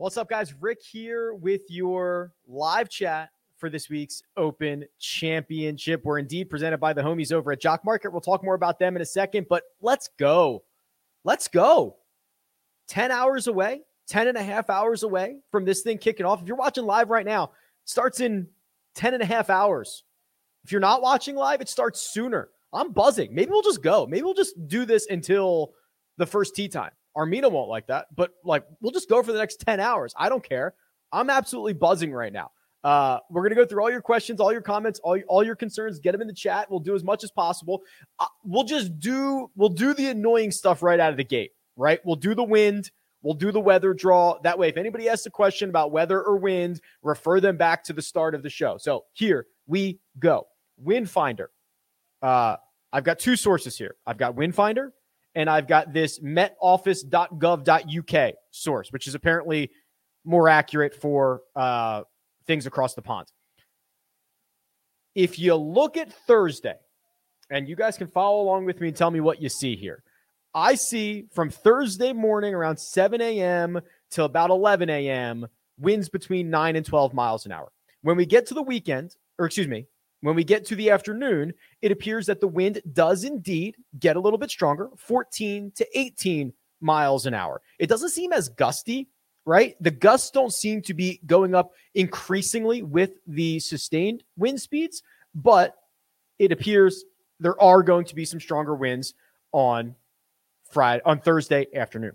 What's up, guys? Rick here with your live chat for this week's Open Championship. We're indeed presented by the homies over at Jock Market. We'll talk more about them in a second, but let's go. 10 and a half hours away from this thing kicking off. If you're watching live right now, it starts in 10 and a half hours. If you're not watching live, it starts sooner. I'm buzzing. Maybe we'll just go. Maybe we'll just do this until the first tee time. Armina won't like that, but like we'll just go for the next 10 hours. I don't care. I'm absolutely buzzing right now. We're going to go through all your questions, all your comments, all your concerns. Get them in the chat. We'll do as much as possible. We'll do the annoying stuff right out of the gate, right? We'll do the wind. We'll do the weather draw. That way, if anybody asks a question about weather or wind, refer them back to the start of the show. So here we go. Windfinder. I've got two sources here. I've got Windfinder and I've got this metoffice.gov.uk source, which is apparently more accurate for, things across the pond. If you look at Thursday, and you guys can follow along with me and tell me what you see here. I see from Thursday morning around 7 a.m. till about 11 a.m., winds between 9 and 12 miles an hour. When we get to the weekend, when we get to the afternoon, it appears that the wind does indeed get a little bit stronger, 14 to 18 miles an hour. It doesn't seem as gusty, right? The gusts don't seem to be going up increasingly with the sustained wind speeds, but it appears there are going to be some stronger winds on Thursday afternoon.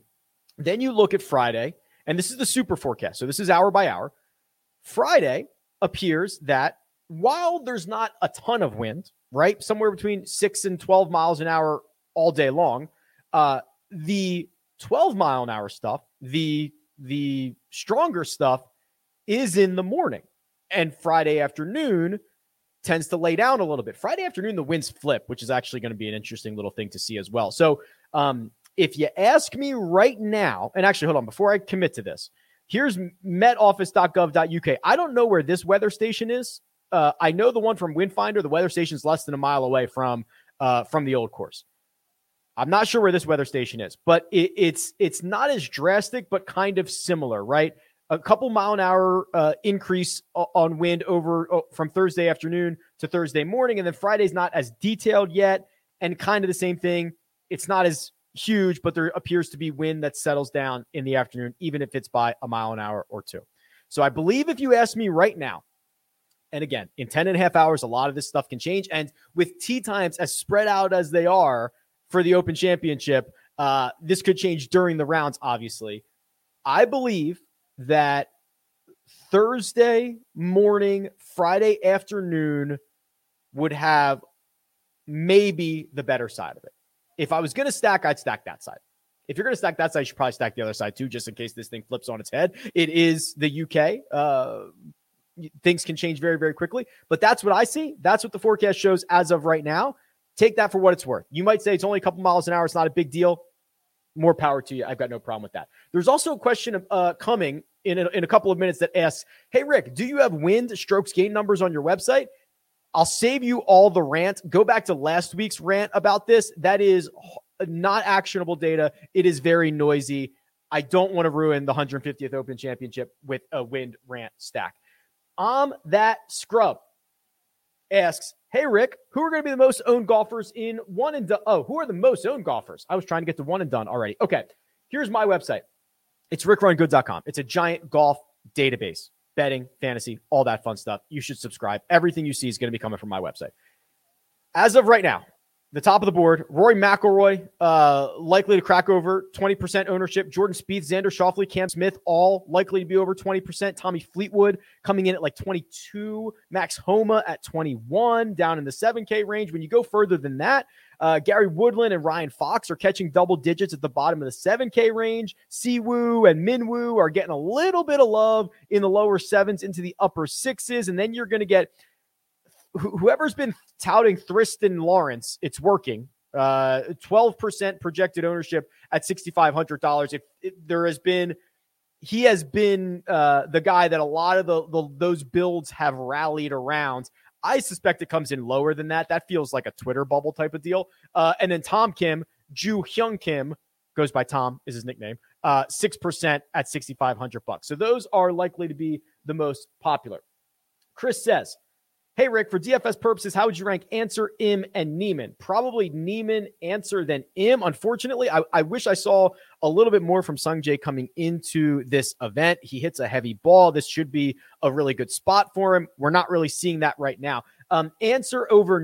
Then you look at Friday, and this is the super forecast. So this is hour by hour. Friday appears that while there's not a ton of wind, right? Somewhere between 6 and 12 miles an hour all day long, the 12 mile an hour stuff, the stronger stuff is in the morning, and Friday afternoon tends to lay down a little bit. Friday afternoon, the winds flip, which is actually going to be an interesting little thing to see as well. So if you ask me right now, and actually, hold on, before I commit to this, here's metoffice.gov.uk. I don't know where this weather station is. I know the one from Windfinder, the weather station's less than a mile away from the old course. I'm not sure where this weather station is, but it's not as drastic, but kind of similar, right? A couple mile an hour increase on wind from Thursday afternoon to Thursday morning, and then Friday's not as detailed yet, and kind of the same thing. It's not as huge, but there appears to be wind that settles down in the afternoon, even if it's by a mile an hour or two. So I believe if you ask me right now, and again, in 10 and a half hours, a lot of this stuff can change, and with tee times as spread out as they are, for the Open Championship, this could change during the rounds, obviously. I believe that Thursday morning, Friday afternoon would have maybe the better side of it. If I was going to stack, I'd stack that side. If you're going to stack that side, you should probably stack the other side too, just in case this thing flips on its head. It is the UK. Things can change very, very quickly. But that's what I see. That's what the forecast shows as of right now. Take that for what it's worth. You might say it's only a couple miles an hour. It's not a big deal. More power to you. I've got no problem with that. There's also a question coming in a couple of minutes that asks, hey, Rick, do you have wind strokes gain numbers on your website? I'll save you all the rant. Go back to last week's rant about this. That is not actionable data. It is very noisy. I don't want to ruin the 150th Open Championship with a wind rant stack. That scrub asks, hey, Rick, who are going to be the most owned golfers in one and done? Oh, who are the most owned golfers? I was trying to get to one and done already. Okay, here's my website. It's RickRunGood.com. It's a giant golf database, betting, fantasy, all that fun stuff. You should subscribe. Everything you see is going to be coming from my website. As of right now, the top of the board, Rory McIlroy, likely to crack over 20% ownership. Jordan Spieth, Xander Schauffele, Cam Smith, all likely to be over 20%. Tommy Fleetwood coming in at like 22. Max Homa at 21, down in the 7K range. When you go further than that, Gary Woodland and Ryan Fox are catching double digits at the bottom of the 7K range. Siwoo and Minwoo are getting a little bit of love in the lower 7s into the upper 6s. And then you're going to get whoever's been touting Thriston Lawrence. It's working. 12% projected ownership at $6,500. He has been the guy that a lot of those builds have rallied around. I suspect it comes in lower than that. That feels like a Twitter bubble type of deal. And then Tom Kim, Joo Hyung Kim, goes by Tom is his nickname, 6% at $6,500. So those are likely to be the most popular. Chris says, hey, Rick, for DFS purposes, how would you rank Ancer, Im, and Niemann? Probably Niemann, Ancer, then Im. Unfortunately, I wish I saw a little bit more from Sungjae coming into this event. He hits a heavy ball. This should be a really good spot for him. We're not really seeing that right now. Ancer over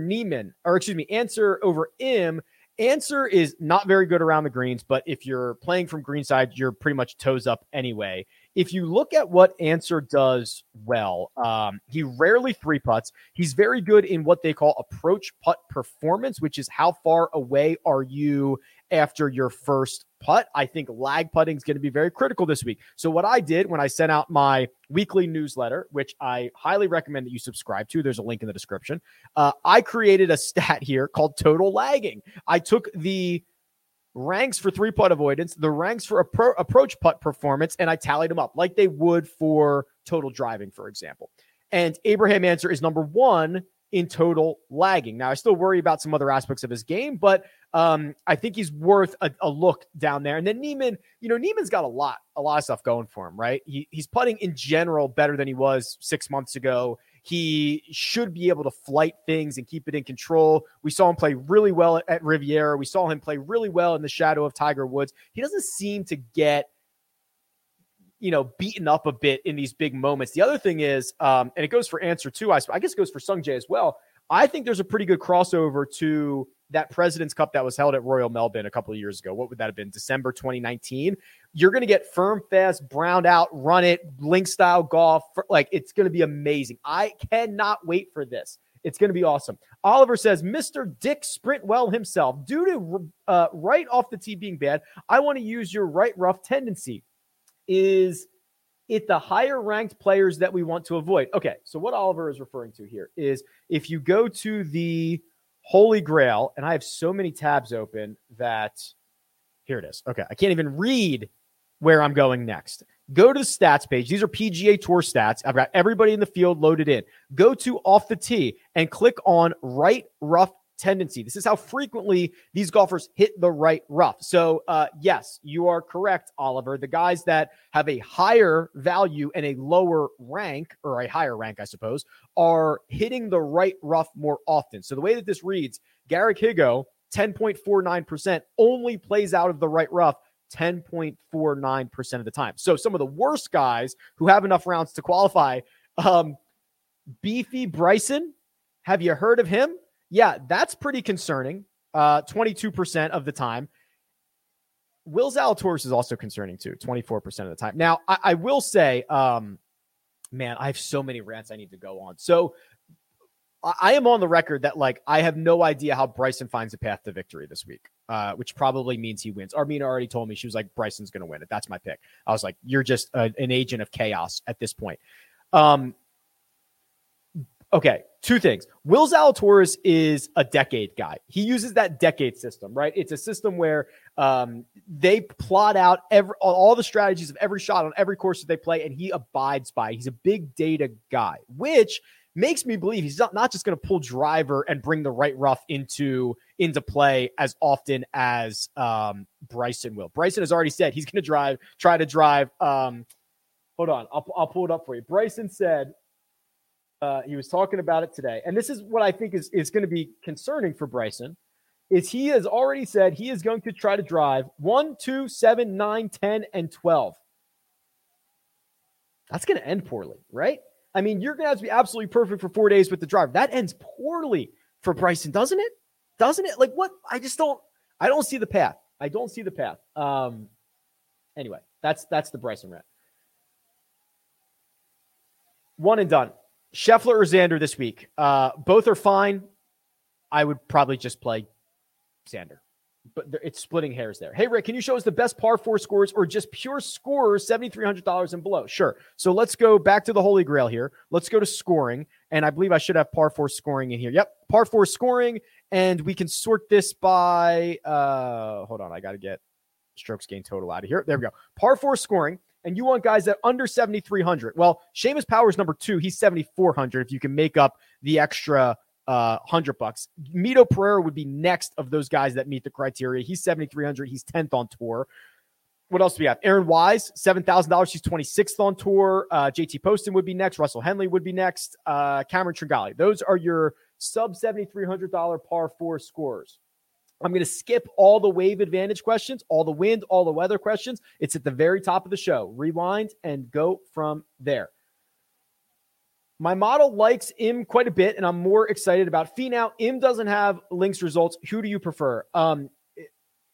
Im. Ancer is not very good around the greens, but if you're playing from greenside, you're pretty much toes up anyway. If you look at what Ancer does well, he rarely three putts. He's very good in what they call approach putt performance, which is how far away are you after your first putt. I think lag putting is going to be very critical this week. So what I did when I sent out my weekly newsletter, which I highly recommend that you subscribe to, there's a link in the description. I created a stat here called total lagging. I took the ranks for three putt avoidance, the ranks for approach putt performance, and I tallied them up like they would for total driving, for example. And Abraham Ancer is number one in total lagging. Now, I still worry about some other aspects of his game, but I think he's worth a look down there. And then Niemann, Niemann's got a lot of stuff going for him, right? He's putting in general better than he was 6 months ago. He should be able to flight things and keep it in control. We saw him play really well at Riviera. We saw him play really well in the shadow of Tiger Woods. He doesn't seem to get, beaten up a bit in these big moments. The other thing is, and it goes for Ancer too, I guess it goes for Sungjae as well. I think there's a pretty good crossover to that President's Cup that was held at Royal Melbourne a couple of years ago. What would that have been? December 2019. You're going to get firm, fast, browned out, run it, link style golf. It's going to be amazing. I cannot wait for this. It's going to be awesome. Oliver says, Mr. Dick Sprintwell himself, due to right off the tee being bad, I want to use your right rough tendency. Is it the higher ranked players that we want to avoid? Okay, so what Oliver is referring to here is if you go to the Holy Grail, and I have so many tabs open that here it is. Okay, I can't even read where I'm going next. Go to the stats page. These are PGA Tour stats. I've got everybody in the field loaded in. Go to off the tee and click on right rough tendency. This is how frequently these golfers hit the right rough. So yes, you are correct, Oliver. The guys that have a higher value and a lower rank, or a higher rank, I suppose, are hitting the right rough more often. So the way that this reads, Garrick Higo, 10.49%, only plays out of the right rough 10.49% of the time. So some of the worst guys who have enough rounds to qualify, Beefy Bryson, have you heard of him? Yeah, that's pretty concerning, 22% of the time. Will Zalatoris is also concerning too, 24% of the time. Now, I will say, man, I have so many rants I need to go on. So I am on the record that I have no idea how Bryson finds a path to victory this week, which probably means he wins. Armina already told me, she was like, Bryson's going to win it. That's my pick. I was like, you're just an agent of chaos at this point. Okay, two things. Will Zalatoris is a decade guy. He uses that decade system, right? It's a system where they plot out all the strategies of every shot on every course that they play, and he abides by it. He's a big data guy, which makes me believe he's not just going to pull driver and bring the right rough into play as often as Bryson will. Bryson has already said he's going to try to drive. Hold on, I'll pull it up for you. Bryson said, he was talking about it today. And this is what I think is going to be concerning for Bryson, is he has already said he is going to try to drive 1, 2, 7, 9, 10, and 12. That's going to end poorly, right? I mean, you're going to have to be absolutely perfect for 4 days with the drive. That ends poorly for Bryson, doesn't it? Like what? I don't see the path. Anyway, that's the Bryson rant. One and done. Scheffler or Xander this week? Both are fine. I would probably just play Xander, but it's splitting hairs there. Hey, Rick, can you show us the best par 4 scores or just pure scores, $7,300 and below? Sure. So let's go back to the Holy Grail here. Let's go to scoring. And I believe I should have par 4 scoring in here. Yep. Par 4 scoring. And we can sort this by, hold on. I got to get strokes gained total out of here. There we go. Par 4 scoring. And you want guys that under 7,300. Well, Seamus Power is number 2. He's 7,400 if you can make up the extra $100. Mito Pereira would be next of those guys that meet the criteria. He's 7,300. He's 10th on tour. What else do we have? Aaron Wise, $7,000. He's 26th on tour. JT Poston would be next. Russell Henley would be next. Cameron Tringali. Those are your sub $7,300 par four scores. I'm going to skip all the wave advantage questions, all the wind, all the weather questions. It's at the very top of the show. Rewind and go from there. My model likes Im quite a bit, and I'm more excited about Finau. Im doesn't have links results. Who do you prefer? I'm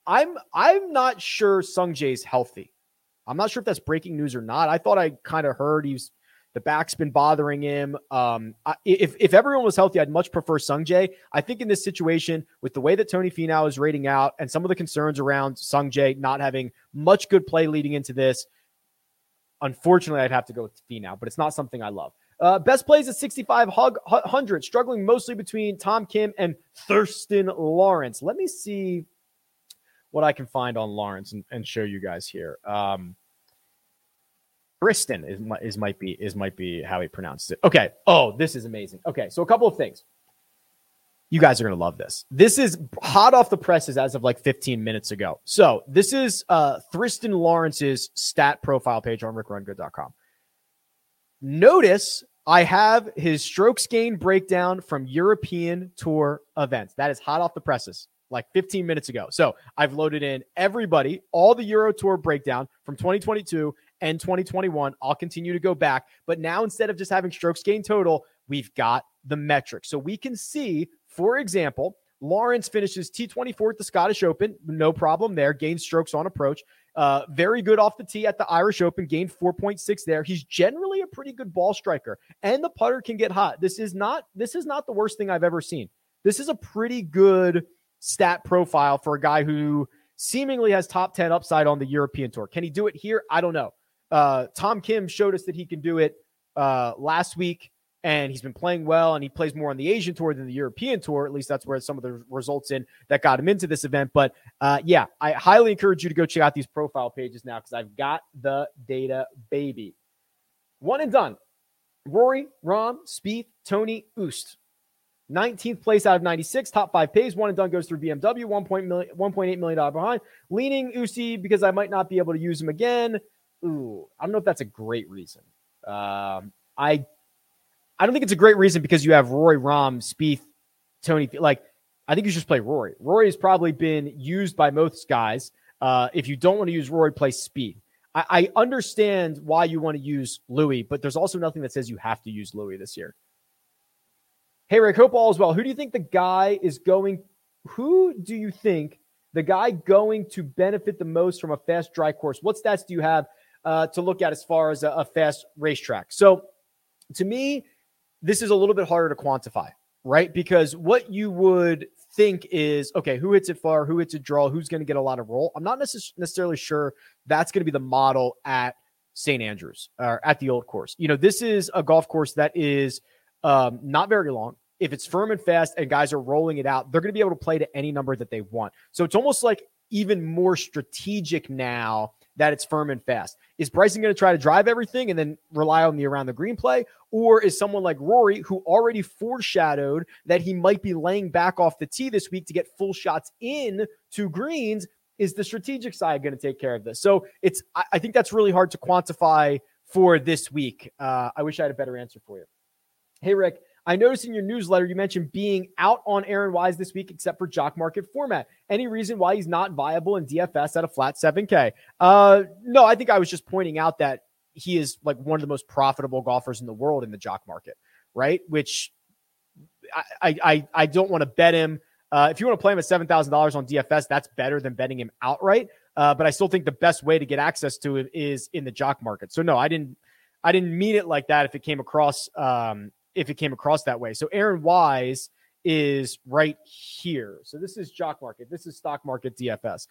not sure Sungjae's healthy. I'm not sure if that's breaking news or not. I thought I kind of heard he's the back's been bothering him. If everyone was healthy, I'd much prefer Sungjae. I think in this situation, with the way that Tony Finau is rating out and some of the concerns around Sungjae not having much good play leading into this, unfortunately, I'd have to go with Finau, but it's not something I love. Best plays at 6,500, struggling mostly between Tom Kim and Thriston Lawrence. Let me see what I can find on Lawrence and show you guys here. Thriston might be how he pronounces it. Okay. Oh, this is amazing. Okay. So a couple of things. You guys are going to love this. This is hot off the presses as of like 15 minutes ago. So this is Thriston Lawrence's stat profile page on RickRunGood.com. Notice I have his strokes gain breakdown from European Tour events. That is hot off the presses, like 15 minutes ago. So I've loaded in everybody, all the Euro Tour breakdown from 2022 and 2021. I'll continue to go back. But now instead of just having strokes gain total, we've got the metric. So we can see, for example, Lawrence finishes T24 at the Scottish Open. No problem there. Gained strokes on approach. Very good off the tee at the Irish Open. Gained 4.6 there. He's generally a pretty good ball striker. And the putter can get hot. This is not the worst thing I've ever seen. This is a pretty good stat profile for a guy who seemingly has top 10 upside on the European Tour. Can he do it here? I don't know. Tom Kim showed us that he can do it last week. And he's been playing well, and he plays more on the Asian Tour than the European Tour. At least that's where some of the results in that got him into this event. But yeah, I highly encourage you to go check out these profile pages now because I've got the data, baby. One and done. Rory, Rom, Spieth, Tony, Oost. 19th place out of 96, top 5 pays. One and done goes through BMW, $1.8 million behind. Leaning Oosie because I might not be able to use him again. Ooh, I don't know if that's a great reason. I don't think it's a great reason because you have Rory, Rahm, Spieth, Tony. Like, I think you should just play Rory. Rory has probably been used by most guys. If you don't want to use Rory, play Spieth. I understand why you want to use Louis, but there's also nothing that says you have to use Louis this year. Hey, Rick, hope all is well. Who do you think the guy going to benefit the most from a fast, dry course? What stats do you have to look at as far as a fast racetrack? So to me, this is a little bit harder to quantify, right? Because what you would think is, okay, who hits it far, who hits it draw, who's going to get a lot of roll. I'm not necessarily sure that's going to be the model at St. Andrews or at the Old Course. You know, this is a golf course that is not very long. If it's firm and fast and guys are rolling it out, they're going to be able to play to any number that they want. So it's almost like even more strategic now that it's firm and fast. Is Bryson going to try to drive everything and then rely on the around the green play? Or is someone like Rory, who already foreshadowed that he might be laying back off the tee this week to get full shots in to greens, is the strategic side going to take care of this? So I think that's really hard to quantify for this week. I wish I had a better answer for you. Hey, Rick, I noticed in your newsletter you mentioned being out on Aaron Wise this week except for Jock Market format. Any reason why he's not viable in DFS at a flat 7K? No, I think I was just pointing out that he is like one of the most profitable golfers in the world in the Jock Market, right? Which I don't want to bet him. If you want to play him at $7,000 on DFS, that's better than betting him outright. But I still think the best way to get access to him is in the Jock Market. So no, I didn't mean it like that if it came across that way. So Aaron Wise is right here. So this is Jock Market. This is Stock Market DFS.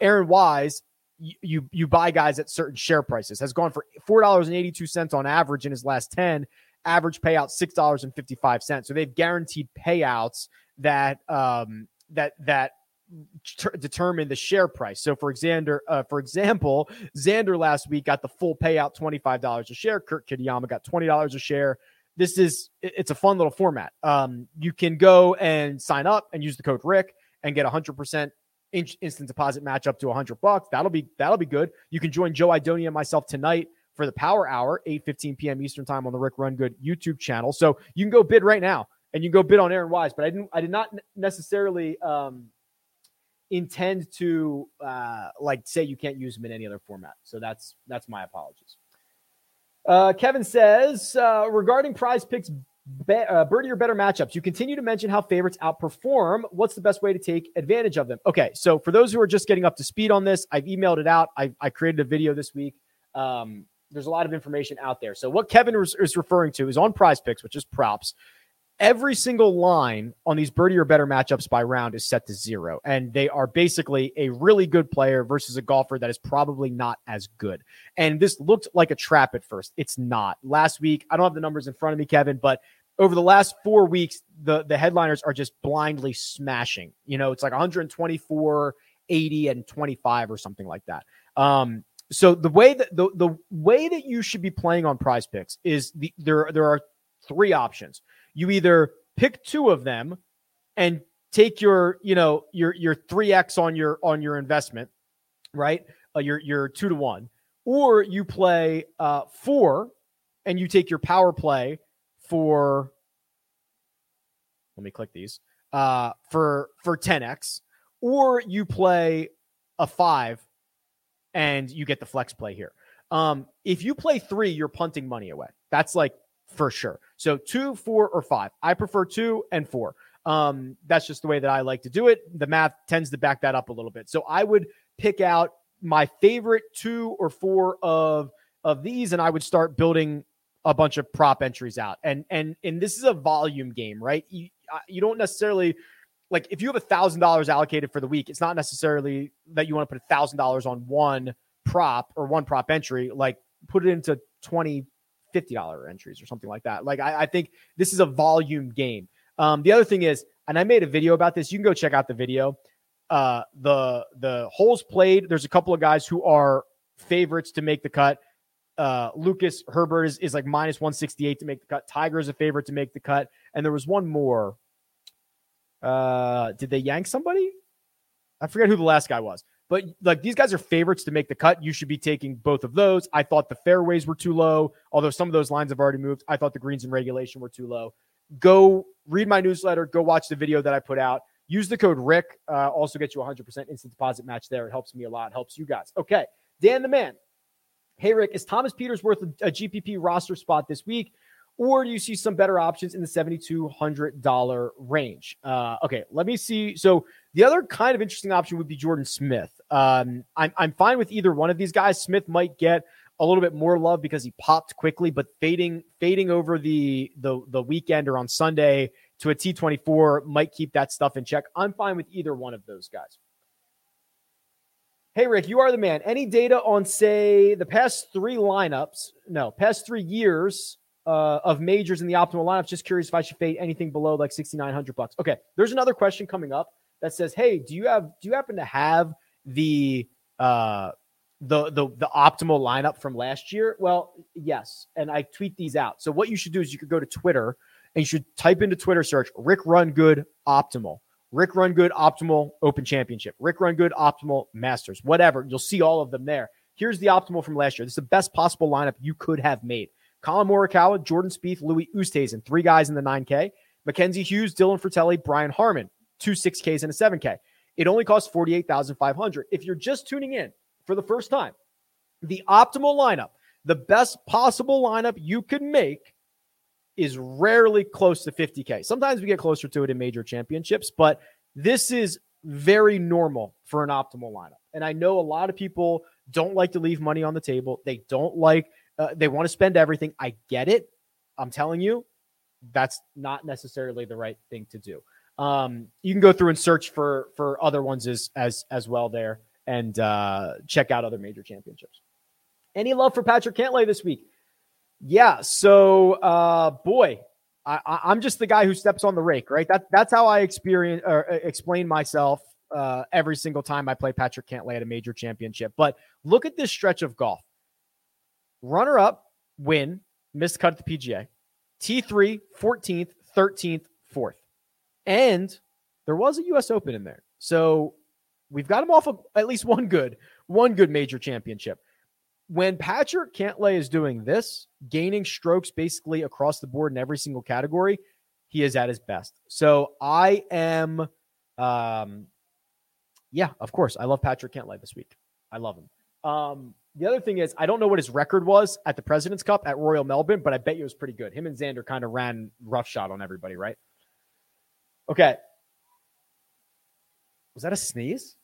Aaron Wise, you buy guys at certain share prices, has gone for $4.82 on average in his last 10, average payout $6.55. So they've guaranteed payouts that determine the share price. So for example, Xander last week got the full payout $25 a share. Kurt Kitayama got $20 a share. it's a fun little format. You can go and sign up and use the code Rick and get 100% instant deposit match up to $100. That'll be good. You can join Joe Idonia and myself tonight for the Power Hour, 8:15 p.m. Eastern Time on the Rick Run Good YouTube channel. So you can go bid right now and you can go bid on Aaron Wise. But I did not necessarily intend to say you can't use him in any other format. So that's my apologies. Kevin says, regarding Prize Picks, birdie or better matchups, you continue to mention how favorites outperform. What's the best way to take advantage of them? Okay, so for those who are just getting up to speed on this, I've emailed it out. I created a video this week. There's a lot of information out there. So what Kevin is referring to is on Prize Picks, which is props. Every single line on these birdie or better matchups by round is set to zero. And they are basically a really good player versus a golfer that is probably not as good. And this looked like a trap at first. It's not. Last week, I don't have the numbers in front of me, Kevin, but over the last 4 weeks, the headliners are just blindly smashing. You know, it's like 124, 80, and 25 or something like that. So the way that the way that you should be playing on Prize Picks is there are three options. You either pick two of them and take your 3x on your investment, right? Your 2-to-1, or you play four and you take your power play for. Let me click these for 10x, or you play a five and you get the flex play here. If you play three, you're punting money away. That's like. For sure. So 2, 4, or 5. I prefer 2 and 4. That's just the way that I like to do it. The math tends to back that up a little bit. So I would pick out my favorite 2 or 4 of these, and I would start building a bunch of prop entries out. And this is a volume game, right? You don't necessarily like if you have $1,000 allocated for the week, it's not necessarily that you want to put $1,000 on one prop or one prop entry. Like put it into 20. $50 entries or something like that. Like I think this is a volume game. The other thing is, and I made a video about this. You can go check out the video. The holes played. There's a couple of guys who are favorites to make the cut. Lucas Herbert is like -168 to make the cut. Tiger is a favorite to make the cut. And there was one more. Did they yank somebody? I forget who the last guy was. But like these guys are favorites to make the cut. You should be taking both of those. I thought the fairways were too low, although some of those lines have already moved. I thought the greens in regulation were too low. Go read my newsletter. Go watch the video that I put out. Use the code Rick. Also get you 100% instant deposit match there. It helps me a lot. It helps you guys. Okay. Dan the man. Hey, Rick, is Thomas Peters worth a GPP roster spot this week? Or do you see some better options in the $7,200 range? Okay, let me see. So the other kind of interesting option would be Jordan Smith. I'm fine with either one of these guys. Smith might get a little bit more love because he popped quickly, but fading over the weekend or on Sunday to a T24 might keep that stuff in check. I'm fine with either one of those guys. Hey, Rick, you are the man. Any data on, say, the past 3 years... of majors in the optimal lineup. Just curious if I should fade anything below like $6,900. Okay. There's another question coming up that says, hey, do you happen to have the optimal lineup from last year? Well, yes. And I tweet these out. So what you should do is you could go to Twitter and you should type into Twitter search, Rick Run Good Optimal, Rick Run Good Optimal Open Championship, Rick Run Good Optimal Masters, whatever. You'll see all of them there. Here's the optimal from last year. This is the best possible lineup you could have made. Colin Morikawa, Jordan Spieth, Louis Oosthuizen, 3 guys in the 9K. Mackenzie Hughes, Dylan Fratelli, Brian Harmon, 2 6Ks and a 7K. It only costs $48,500. If you're just tuning in for the first time, the optimal lineup, the best possible lineup you could make is rarely close to 50K. Sometimes we get closer to it in major championships, but this is very normal for an optimal lineup. And I know a lot of people don't like to leave money on the table. They don't like... they want to spend everything. I get it. I'm telling you, that's not necessarily the right thing to do. You can go through and search for other ones as well there and check out other major championships. Any love for Patrick Cantlay this week? Yeah. So, boy, I'm just the guy who steps on the rake, right? That's how I explain myself every single time I play Patrick Cantlay at a major championship. But look at this stretch of golf. Runner-up, win, missed cut at the PGA. T3, 14th, 13th, 4th. And there was a U.S. Open in there. So we've got him off of at least one good major championship. When Patrick Cantlay is doing this, gaining strokes basically across the board in every single category, he is at his best. So I am, of course, I love Patrick Cantlay this week. I love him. The other thing is, I don't know what his record was at the President's Cup at Royal Melbourne, but I bet you it was pretty good. Him and Xander kind of ran roughshod on everybody, right? Okay. Was that a sneeze?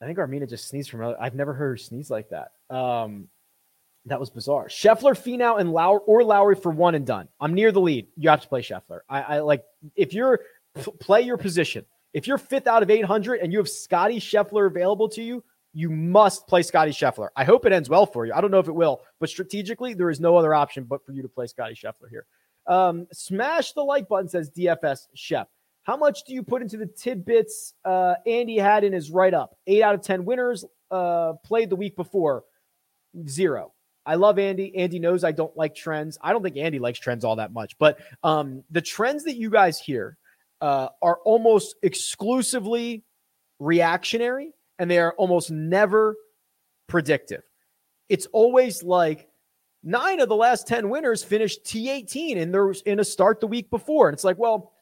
I think Armina just sneezed from another. I've never heard her sneeze like that. That was bizarre. Scheffler, Finau, and Lowry for one and done. I'm near the lead. You have to play Scheffler. I like, if you're play your position. If you're fifth out of 800 and you have Scottie Scheffler available to you, you must play Scottie Scheffler. I hope it ends well for you. I don't know if it will, but strategically, there is no other option but for you to play Scottie Scheffler here. Smash the like button, says DFS Shep. How much do you put into the tidbits Andy had in his write-up? 8 out of 10 winners played the week before. 0. I love Andy. Andy knows I don't like trends. I don't think Andy likes trends all that much. But the trends that you guys hear are almost exclusively reactionary, and they are almost never predictive. It's always like, 9 of the last 10 winners finished T18 and there was in a start the week before. And it's like, well,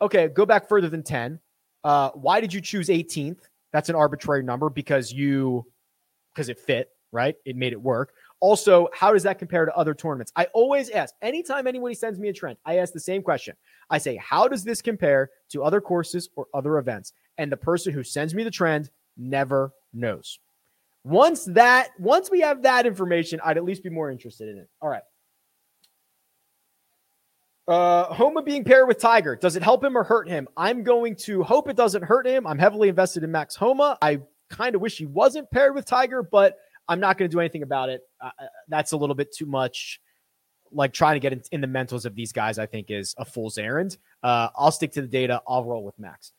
okay, go back further than 10. Why did you choose 18th? That's an arbitrary number because it fit, right? It made it work. Also, how does that compare to other tournaments? I always ask, anytime anyone sends me a trend, I ask the same question. I say, how does this compare to other courses or other events? And the person who sends me the trend never knows. Once we have that information, I'd at least be more interested in it. All right. Homa being paired with Tiger. Does it help him or hurt him? I'm going to hope it doesn't hurt him. I'm heavily invested in Max Homa. I kind of wish he wasn't paired with Tiger, but I'm not going to do anything about it. That's a little bit too much. Like trying to get in the mentals of these guys, I think is a fool's errand. I'll stick to the data. I'll roll with Max.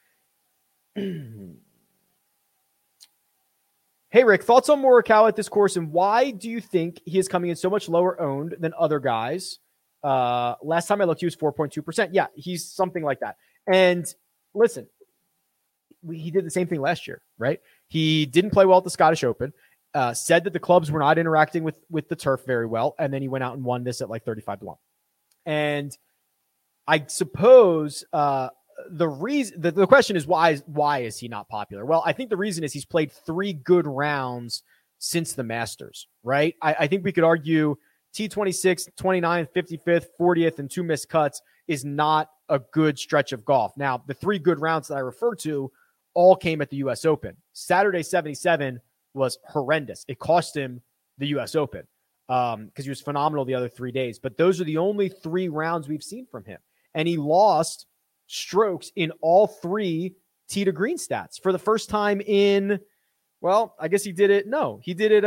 Hey, Rick, thoughts on Morikawa at this course, and why do you think he is coming in so much lower owned than other guys? Last time I looked, he was 4.2%. Yeah, he's something like that. And listen, he did the same thing last year, right? He didn't play well at the Scottish Open, said that the clubs were not interacting with the turf very well, and then he went out and won this at like 35-1. And I suppose the reason the question is why is he not popular? Well, I think the reason is he's played 3 good rounds since the Masters, right? I think we could argue T26, 29th, 55th, 40th, and 2 missed cuts is not a good stretch of golf. Now, the 3 good rounds that I refer to all came at the U.S. Open. Saturday 77 was horrendous. It cost him the U.S. Open because he was phenomenal the other 3 days. But those are the only 3 rounds we've seen from him. And he lost strokes in all 3 tee to green stats for the first time in, well, I guess he did it. No, he did it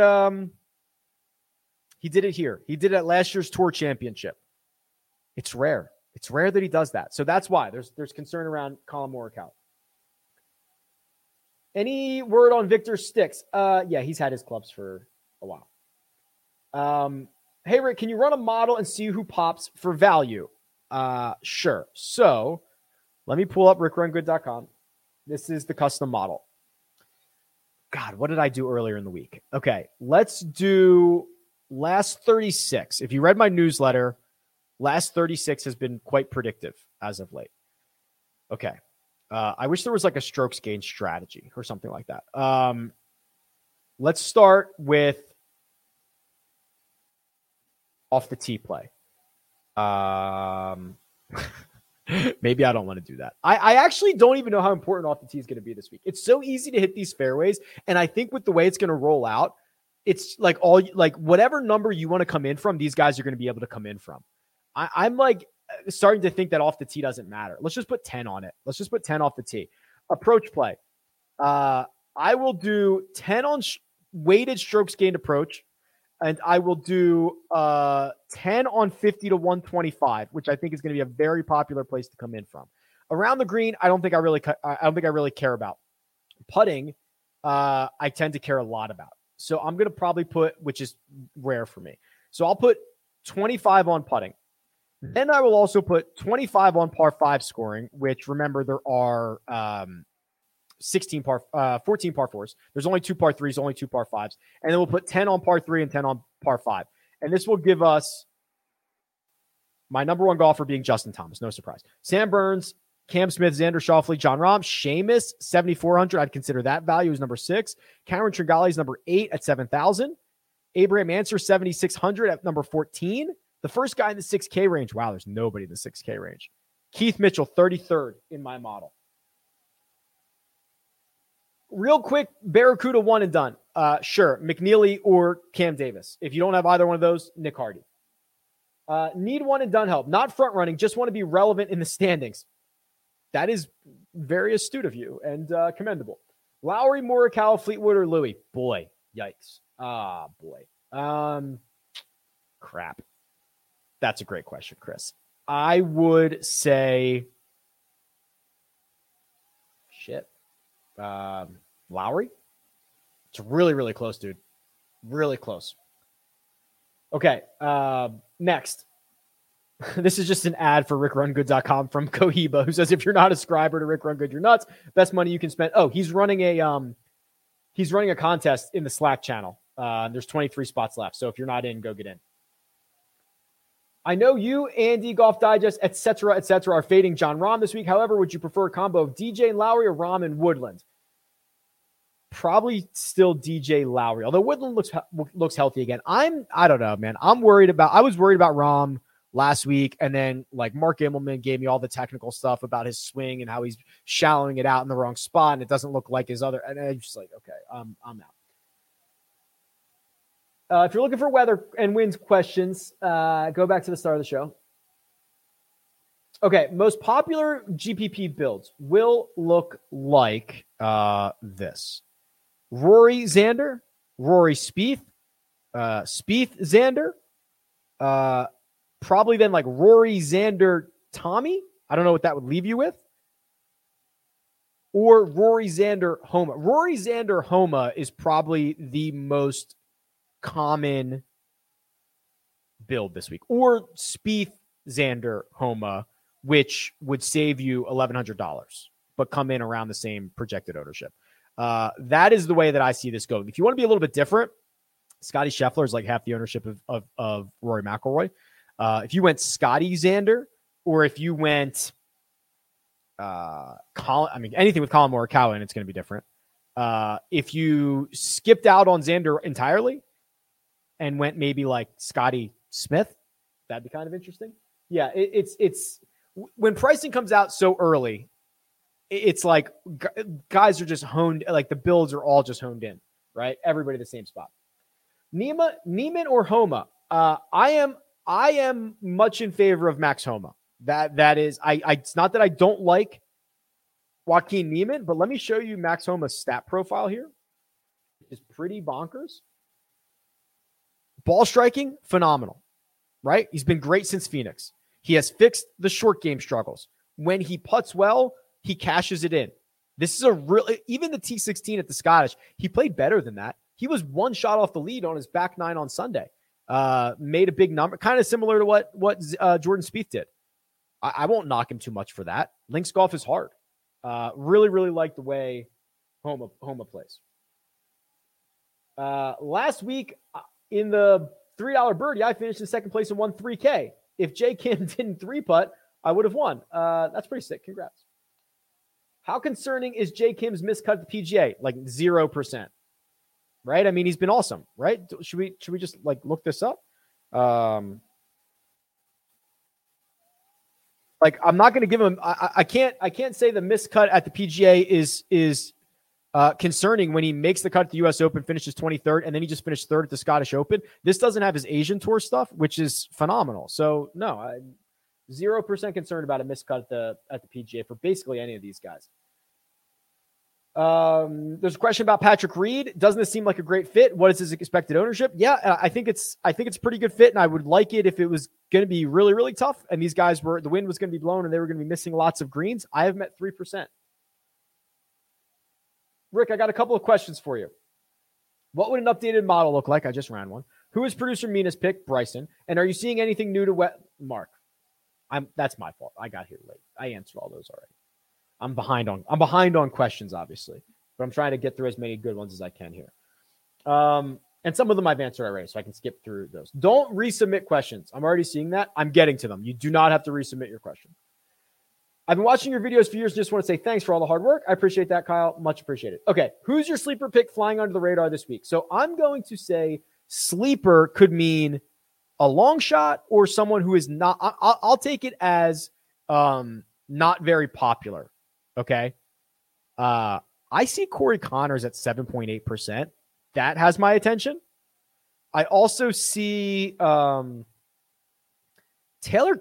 here. He did it at last year's Tour Championship. It's rare. It's rare that he does that. So that's why there's concern around Colin Morikawa. Any word on Victor Sticks? Yeah, he's had his clubs for a while. Hey Rick, can you run a model and see who pops for value? Sure. So, let me pull up RickRunGood.com. This is the custom model. God, what did I do earlier in the week? Okay, let's do last 36. If you read my newsletter, last 36 has been quite predictive as of late. Okay. I wish there was like a strokes gain strategy or something like that. Let's start with off the tee play. Maybe I don't want to do that. I actually don't even know how important off the tee is going to be this week. It's so easy to hit these fairways. And I think with the way it's going to roll out, it's like all like whatever number you want to come in from, these guys are going to be able to come in from. I'm like starting to think that off the tee doesn't matter. Let's just put 10 on it. Let's just put 10 off the tee. Approach play. I will do 10 on weighted strokes gained approach. And I will do 10 on 50 to 125, which I think is going to be a very popular place to come in from. Around the green, I don't think I really care about. Putting, I tend to care a lot about. So I'm going to probably put, which is rare for me. So I'll put 25 on putting. Then I will also put 25 on par 5 scoring, which, remember, there are 14 par 4s. There's only 2 par 3s, only 2 par 5s. And then we'll put 10 on par 3 and 10 on par 5. And this will give us my number one golfer being Justin Thomas. No surprise. Sam Burns, Cam Smith, Xander Schauffele, Jon Rahm, Sheamus, 7,400. I'd consider that value is number 6. Cameron Tringale is number 8 at 7,000. Abraham Ancer, 7,600 at number 14. The first guy in the 6K range. Wow, there's nobody in the 6K range. Keith Mitchell, 33rd in my model. Real quick, Barracuda one and done. Sure, McNeely or Cam Davis. If you don't have either one of those, Nick Hardy. Need one and done help. Not front running, just want to be relevant in the standings. That is very astute of you and commendable. Lowry, Morikawa, Fleetwood, or Louis? Boy, yikes. Ah, boy. Crap. That's a great question, Chris. I would say, shit, Lowry. It's really, really close, dude. Really close. Okay, next. This is just an ad for RickRunGood.com from Cohiba, who says, if you're not a subscriber to RickRunGood, you're nuts. Best money you can spend. Oh, he's running a contest in the Slack channel. There's 23 spots left. So if you're not in, go get in. I know you, Andy, Golf Digest, et cetera, are fading Jon Rahm this week. However, would you prefer a combo of DJ and Lowry or Rahm and Woodland? Probably still DJ Lowry, although Woodland looks healthy again. I don't know, man. I was worried about Rahm last week, and then like Mark Immelman gave me all the technical stuff about his swing and how he's shallowing it out in the wrong spot, and it doesn't look like his other. And I'm just like, okay, I'm out. If you're looking for weather and wind questions, go back to the start of the show. Okay, most popular GPP builds will look like this. Rory Xander, Rory Spieth, Spieth Xander, probably then like Rory Xander Tommy. I don't know what that would leave you with. Or Rory Xander Homa. Rory Xander Homa is probably the most common build this week, or Spieth Xander Homa, which would save you $1,100, but come in around the same projected ownership. That is the way that I see this going. If you want to be a little bit different, Scottie Scheffler is like half the ownership of Rory McIlroy. If you went Scottie Xander, or if you went anything with Colin Morikawa, and it's going to be different. If you skipped out on Xander entirely and went maybe like Scottie Smith, that'd be kind of interesting. Yeah, it's when pricing comes out so early, it's like guys are just honed, like the builds are all just honed in, right? Everybody the same spot. Niemann or Homa? I am much in favor of Max Homa. That is, it's not that I don't like Joaquin Niemann, but let me show you Max Homa's stat profile here. It's pretty bonkers. Ball striking, phenomenal, right? He's been great since Phoenix. He has fixed the short game struggles. When he putts well, he cashes it in. This is even the T16 at the Scottish, he played better than that. He was one shot off the lead on his back nine on Sunday. Made a big number, kind of similar to what Jordan Spieth did. I won't knock him too much for that. Links golf is hard. Really, really like the way Homa plays. Last week, in the $3 birdie, I finished in second place and won $3,000. If Jay Kim didn't three putt, I would have won. That's pretty sick. Congrats. How concerning is Jay Kim's miscut at the PGA? Like 0%, right? I mean, he's been awesome, right? Should we just like look this up? Like I'm not going to give him. I can't say the miscut at the PGA is concerning when he makes the cut at the U.S. Open, finishes 23rd, and then he just finished 3rd at the Scottish Open. This doesn't have his Asian Tour stuff, which is phenomenal. So, no, 0% concerned about a miscut at the PGA for basically any of these guys. There's a question about Patrick Reed. Doesn't this seem like a great fit? What is his expected ownership? Yeah, I think it's a pretty good fit, and I would like it if it was going to be really, really tough, and these guys were – the wind was going to be blown, and they were going to be missing lots of greens. I have met 3%. Rick, I got a couple of questions for you. What would an updated model look like? I just ran one. Who is producer Mina's pick? Bryson. And are you seeing anything new to Mark? That's my fault. I got here late. I answered all those already. I'm behind on questions, obviously, but I'm trying to get through as many good ones as I can here. And some of them I've answered already, so I can skip through those. Don't resubmit questions. I'm already seeing that. I'm getting to them. You do not have to resubmit your question. I've been watching your videos for years. Just want to say thanks for all the hard work. I appreciate that, Kyle. Much appreciated. Okay, who's your sleeper pick flying under the radar this week? So I'm going to say sleeper could mean a long shot or someone who is not. I'll take it as not very popular. Okay. I see Corey Conners at 7.8%. That has my attention. I also see Taylor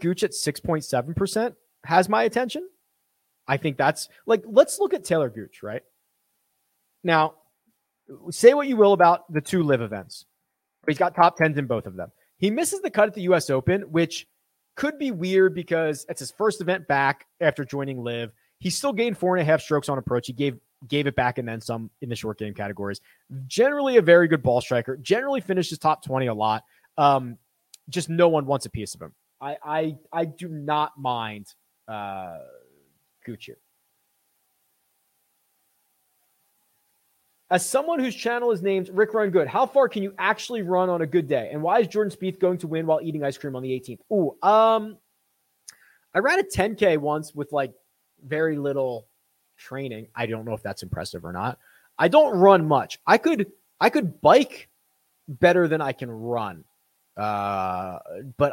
Gooch at 6.7% has my attention. I think that's like, let's look at Taylor Gooch, right? Now, say what you will about the two live events, but he's got top 10s in both of them. He misses the cut at the US Open, which could be weird because it's his first event back after joining live. He still gained 4.5 strokes on approach. He gave it back and then some in the short game categories. Generally a very good ball striker. Generally finishes top 20 a lot. Just no one wants a piece of him. I do not mind Gucci. As someone whose channel is named Rick Run Good, how far can you actually run on a good day? And why is Jordan Spieth going to win while eating ice cream on the 18th? Ooh, I ran a 10K once with like very little training. I don't know if that's impressive or not. I don't run much. I could bike better than I can run, but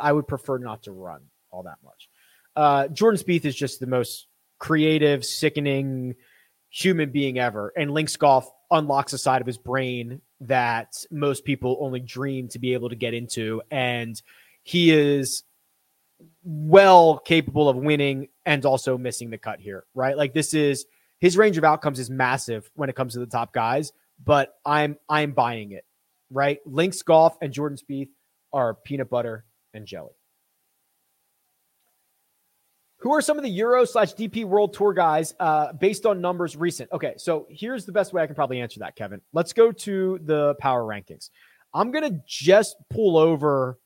I would prefer not to run all that much. Jordan Spieth is just the most creative, sickening human being ever, and links golf unlocks a side of his brain that most people only dream to be able to get into, and he is well capable of winning and also missing the cut here, right? Like this is his range of outcomes is massive when it comes to the top guys, but I'm buying it, right? Links golf and Jordan Spieth are peanut butter and jelly. Who are some of the Euro/DP World Tour guys based on numbers recent? Okay, so here's the best way I can probably answer that, Kevin. Let's go to the power rankings. I'm going to just pull over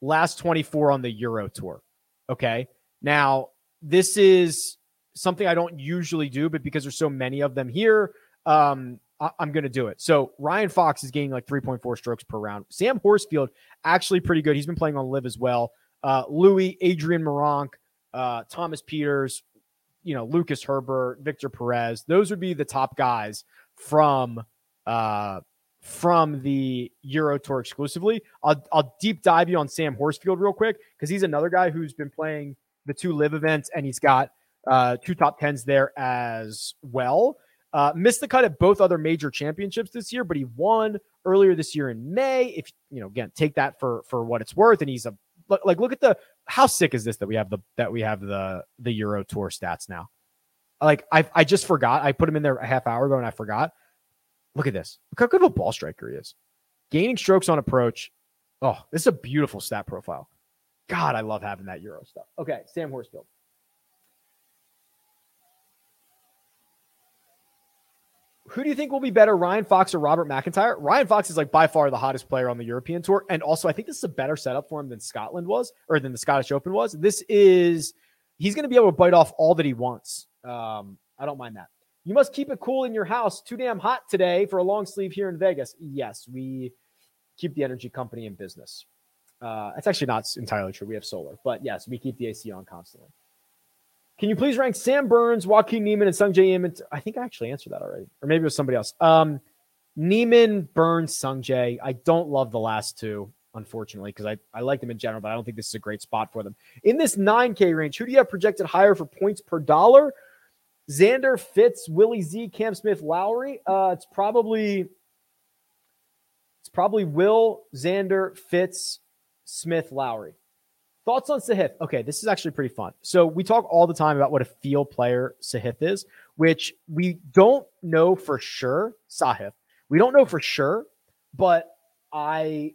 last 24 on the Euro Tour, okay? Now, this is something I don't usually do, but because there's so many of them here, I'm going to do it. So Ryan Fox is gaining like 3.4 strokes per round. Sam Horsfield, actually pretty good. He's been playing on live as well. Louis, Adrian Moronk, Thomas Peters, Lucas Herbert, Victor Perez. Those would be the top guys from the Euro Tour exclusively. I'll deep dive you on Sam Horsfield real quick because he's another guy who's been playing the two live events and he's got two top 10s there as well. Missed the cut at both other major championships this year, but he won earlier this year in May. If again, take that for what it's worth, and he's a look at the. How sick is this that we have the Euro Tour stats now? Like I just forgot. I put him in there a half hour ago and I forgot. Look at this. Look how good of a ball striker he is. Gaining strokes on approach. Oh, this is a beautiful stat profile. God, I love having that Euro stuff. Okay, Sam Horsfield. Who do you think will be better, Ryan Fox or Robert McIntyre? Ryan Fox is like by far the hottest player on the European Tour. And also, I think this is a better setup for him than Scotland was, or than the Scottish Open was. He's going to be able to bite off all that he wants. I don't mind that. You must keep it cool in your house. Too damn hot today for a long sleeve here in Vegas. Yes, we keep the energy company in business. That's actually not entirely true. We have solar, but yes, we keep the AC on constantly. Can you please rank Sam Burns, Joaquin Niemann, and Sungjae Im? I think I actually answered that already. Or maybe it was somebody else. Niemann, Burns, Sungjae. I don't love the last two, unfortunately, because I like them in general, but I don't think this is a great spot for them. In this 9K range, who do you have projected higher for points per dollar? Xander, Fitz, Willie Z, Cam Smith, Lowry. It's probably Will, Xander, Fitz, Smith, Lowry. Thoughts on Sahith? Okay, this is actually pretty fun. So we talk all the time about what a field player Sahith is, which we don't know for sure. Sahith, we don't know for sure, but I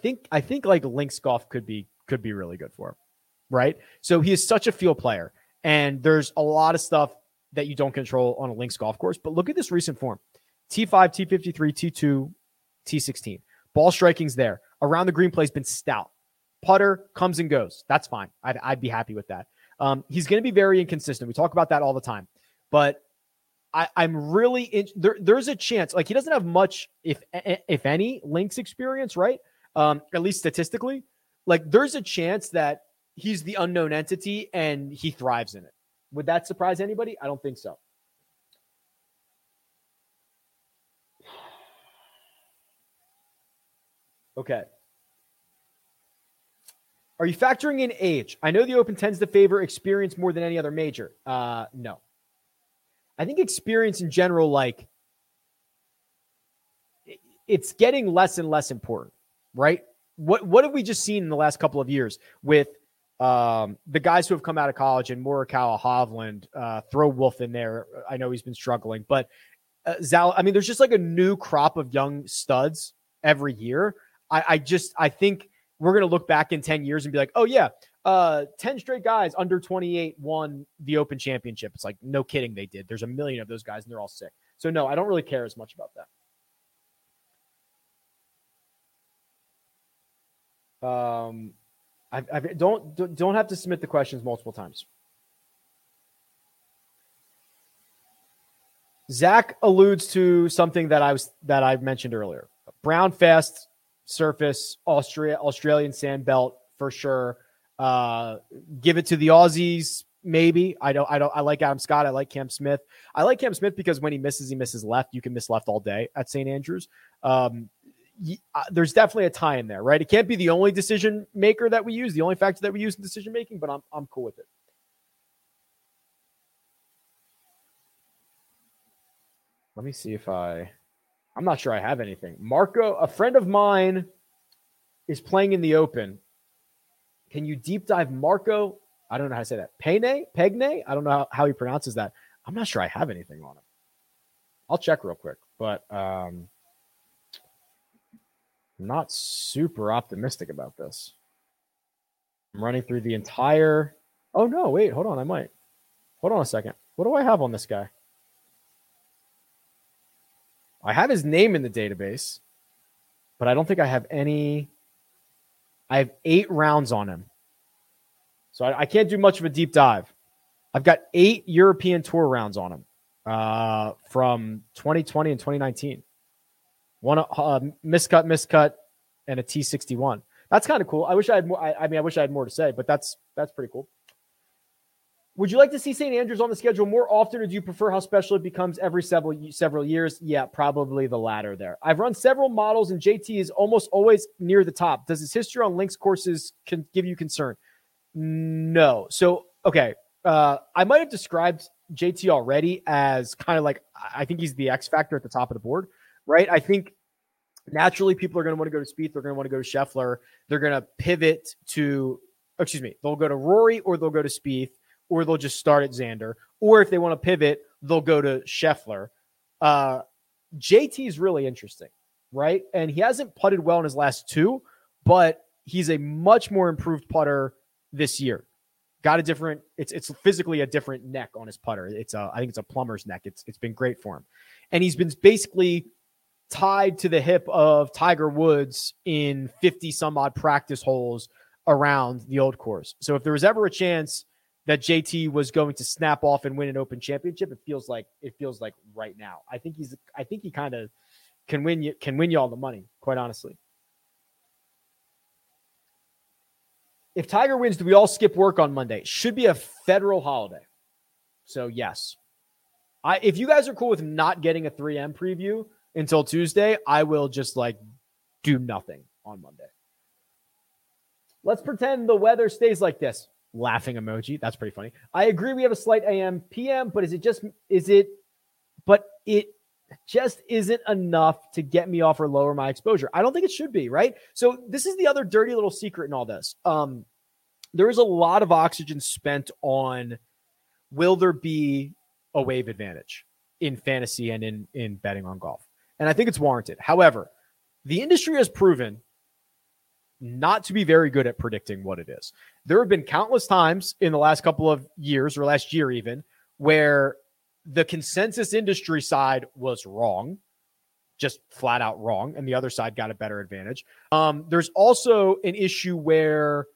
think like links golf could be really good for him, right? So he is such a field player, and there's a lot of stuff that you don't control on a links golf course. But look at this recent form: T5, T53, T2, T16. Ball striking's there. Around the green play's been stout. putter comes and goes. That's fine. I'd be happy with that. He's going to be very inconsistent. We talk about that all the time, but I'm really there's a chance. Like, he doesn't have much, if any, links experience, right? At least statistically. Like, there's a chance that he's the unknown entity and he thrives in it. Would that surprise anybody? I don't think so. Okay. Are you factoring in age? I know the Open tends to favor experience more than any other major. No. I think experience in general, like, it's getting less and less important, right? What have we just seen in the last couple of years with the guys who have come out of college, and Morikawa, Hovland, throw Wolf in there. I know he's been struggling, but Zal. I mean, there's just like a new crop of young studs every year. I think we're going to look back in 10 years and be like, oh yeah, 10 straight guys under 28 won the Open Championship. It's like, no kidding, they did. There's a million of those guys and they're all sick. So no, I don't really care as much about that. I don't have to submit the questions multiple times. Zach alludes to something that I mentioned earlier. Brown fast surface, Australian sand belt for sure. Give it to the Aussies, maybe. I like Adam Scott. I like Cam Smith. I like Cam Smith because when he misses left. You can miss left all day at St. Andrews. There's definitely a tie in there, right? It can't be the only decision maker that we use, the only factor that we use in decision making, but I'm cool with it. Let me see if I'm not sure I have anything. Marco, a friend of mine, is playing in the Open. Can you deep dive Marco? I don't know how to say that. Pegne? I don't know how he pronounces that. I'm not sure I have anything on him. I'll check real quick, but I'm not super optimistic about this. I'm running through the entire... Oh, no, wait, hold on. I might. Hold on a second. What do I have on this guy? I have his name in the database, but I don't think I have any... I have 8 rounds on him. So I can't do much of a deep dive. I've got 8 European Tour rounds on him from 2020 and 2019. One miscut, and a T61. That's kind of cool. I wish I had more. I wish I had more to say, but that's pretty cool. Would you like to see St. Andrews on the schedule more often, or do you prefer how special it becomes every several years? Yeah, probably the latter there. I've run several models, and JT is almost always near the top. Does his history on links courses can give you concern? No. So, okay. I might have described JT already as kind of like, I think he's the X factor at the top of the board, right? I think naturally people are going to want to go to Spieth. They're going to want to go to Scheffler. They're going to pivot to, they'll go to Rory, or they'll go to Spieth, or they'll just start at Xander, or if they want to pivot, they'll go to Scheffler. JT is really interesting, right? And he hasn't putted well in his last 2, but he's a much more improved putter this year. Got a different, it's physically a different neck on his putter. I think it's a plumber's neck. It's been great for him. And he's been basically tied to the hip of Tiger Woods in 50 some odd practice holes around the Old Course. So if there was ever a chance that JT was going to snap off and win an Open Championship, it feels like right now. I think he kind of can win you all the money, quite honestly. If Tiger wins, do we all skip work on Monday? Should be a federal holiday. So yes. If you guys are cool with not getting a 3M preview until Tuesday, I will just like do nothing on Monday. Let's pretend the weather stays like this. Laughing emoji. That's pretty funny. I agree. We have a slight AM PM, but it just isn't enough to get me off or lower my exposure. I don't think it should be, right? So this is the other dirty little secret in all this. There is a lot of oxygen spent on, will there be a wave advantage in fantasy and in betting on golf? And I think it's warranted. However, the industry has proven not to be very good at predicting what it is. There have been countless times in the last couple of years, or last year even, where the consensus industry side was wrong, just flat out wrong, and the other side got a better advantage. There's also an issue where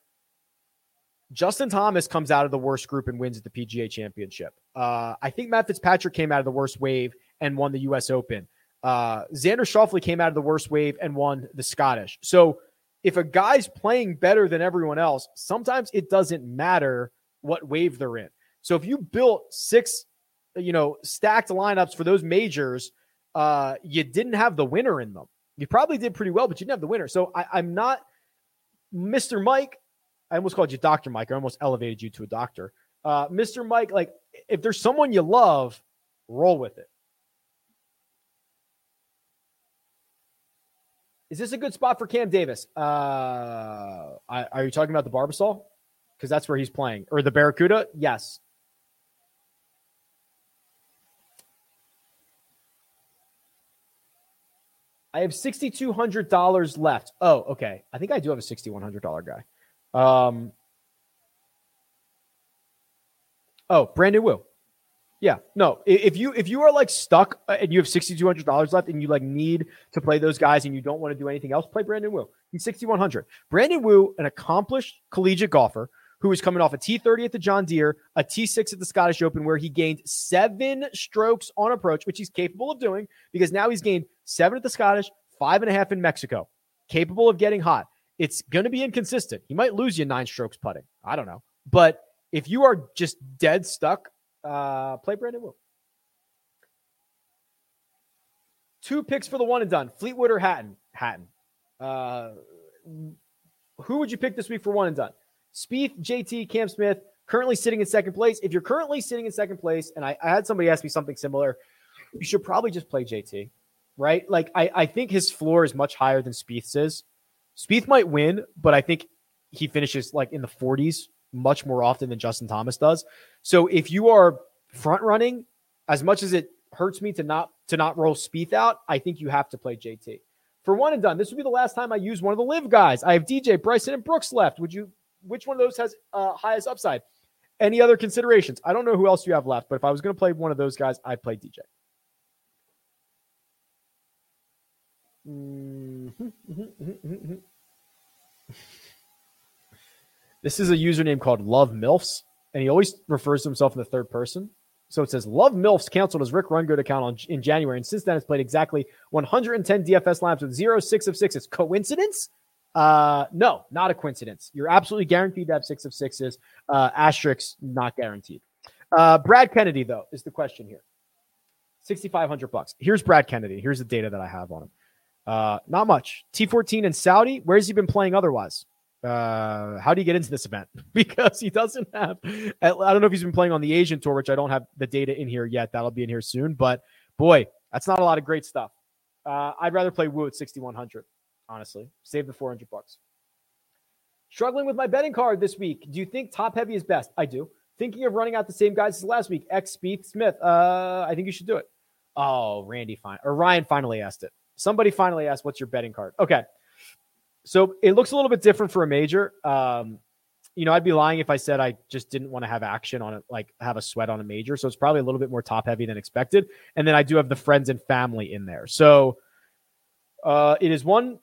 Justin Thomas comes out of the worst group and wins at the PGA Championship. I think Matt Fitzpatrick came out of the worst wave and won the U.S. Open. Xander Schauffele came out of the worst wave and won the Scottish. So if a guy's playing better than everyone else, sometimes it doesn't matter what wave they're in. So if you built six, stacked lineups for those majors, you didn't have the winner in them. You probably did pretty well, but you didn't have the winner. So I'm not Mr. Mike. I almost called you Dr. Mike. I almost elevated you to a doctor. Mr. Mike, like if there's someone you love, roll with it. Is this a good spot for Cam Davis? Are you talking about the Barbasol? Because that's where he's playing. Or the Barracuda? Yes. I have $6,200 left. Oh, okay. I think I do have a $6,100 guy. Brandon Wu. Yeah, no. If you are like stuck and you have $6,200 left and you like need to play those guys and you don't want to do anything else, play Brandon Wu. He's $6,100. Brandon Wu, an accomplished collegiate golfer who is coming off a T30 at the John Deere, a T6 at the Scottish Open, where he gained 7 strokes on approach, which he's capable of doing because now he's gained 7 at the Scottish, 5.5 in Mexico. Capable of getting hot. It's going to be inconsistent. He might lose you 9 strokes putting. I don't know. But if you are just dead stuck, play Brandon Wu. 2 picks for the one and done. Fleetwood or Hatton? Hatton. Who would you pick this week for one and done? Spieth, JT, Cam Smith, currently sitting in second place. If you're currently sitting in second place, and I had somebody ask me something similar, you should probably just play JT, right? Like I think his floor is much higher than Spieth's is. Spieth might win, but I think he finishes like in the 40s much more often than Justin Thomas does. So if you are front running, as much as it hurts me to not roll Spieth out, I think you have to play JT for one and done. This would be the last time I use one of the live guys. I have DJ, Bryson, and Brooks left. Which one of those has highest upside? Any other considerations? I don't know who else you have left, but if I was going to play one of those guys, I'd play DJ. This is a username called Love Milfs, and he always refers to himself in the third person. So it says, Love Milfs canceled his RickRunGood account in January, and since then has played exactly 110 DFS laps with 0 6 of 6s. Coincidence? No, not a coincidence. You're absolutely guaranteed to have 6 of 6s. Asterisks, not guaranteed. Brad Kennedy, though, is the question here. $6,500. Here's Brad Kennedy. Here's the data that I have on him. Not much. T14 in Saudi. Where's he been playing otherwise? How do you get into this event? Because he doesn't have, I don't know if he's been playing on the Asian tour, which I don't have the data in here yet. That'll be in here soon, but boy, that's not a lot of great stuff. I'd rather play Wu at 6,100. Honestly, save the $400. Struggling with my betting card this week. Do you think top heavy is best? I do. Thinking of running out the same guys as last week. X, Spieth, Smith. I think you should do it. Oh, Ryan finally asked it. Somebody finally asked, what's your betting card? Okay. So it looks a little bit different for a major. I'd be lying if I said I just didn't want to have action on it, like have a sweat on a major. So it's probably a little bit more top heavy than expected. And then I do have the friends and family in there. So it is 1,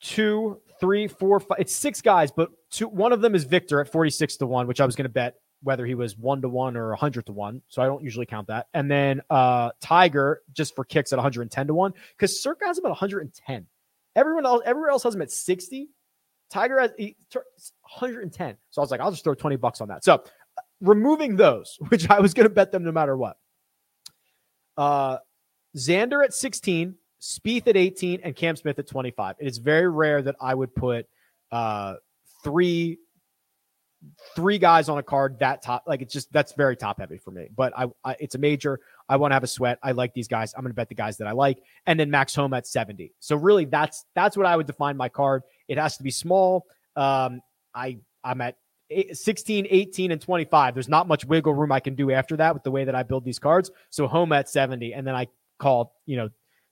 2, 3, 4, 5. It's 6 guys, but one of them is Victor at 46-1, which I was going to bet whether he was 1-1 or 100-1. So I don't usually count that. And then Tiger just for kicks at 110-1, because Circa has him at 110. Everyone else has him at 60. Tiger has 110. So I was like, I'll just throw $20 on that. So removing those, which I was going to bet them no matter what. Xander at 16. Spieth at 18 and Cam Smith at 25. It is very rare that I would put three guys on a card that top. Like it's just, that's very top heavy for me, but I it's a major. I want to have a sweat. I like these guys. I'm going to bet the guys that I like. And then Max Homa at 70. So really that's what I would define my card. It has to be small. I'm at 16, 18, and 25. There's not much wiggle room I can do after that with the way that I build these cards. So Homa at 70. And then I call,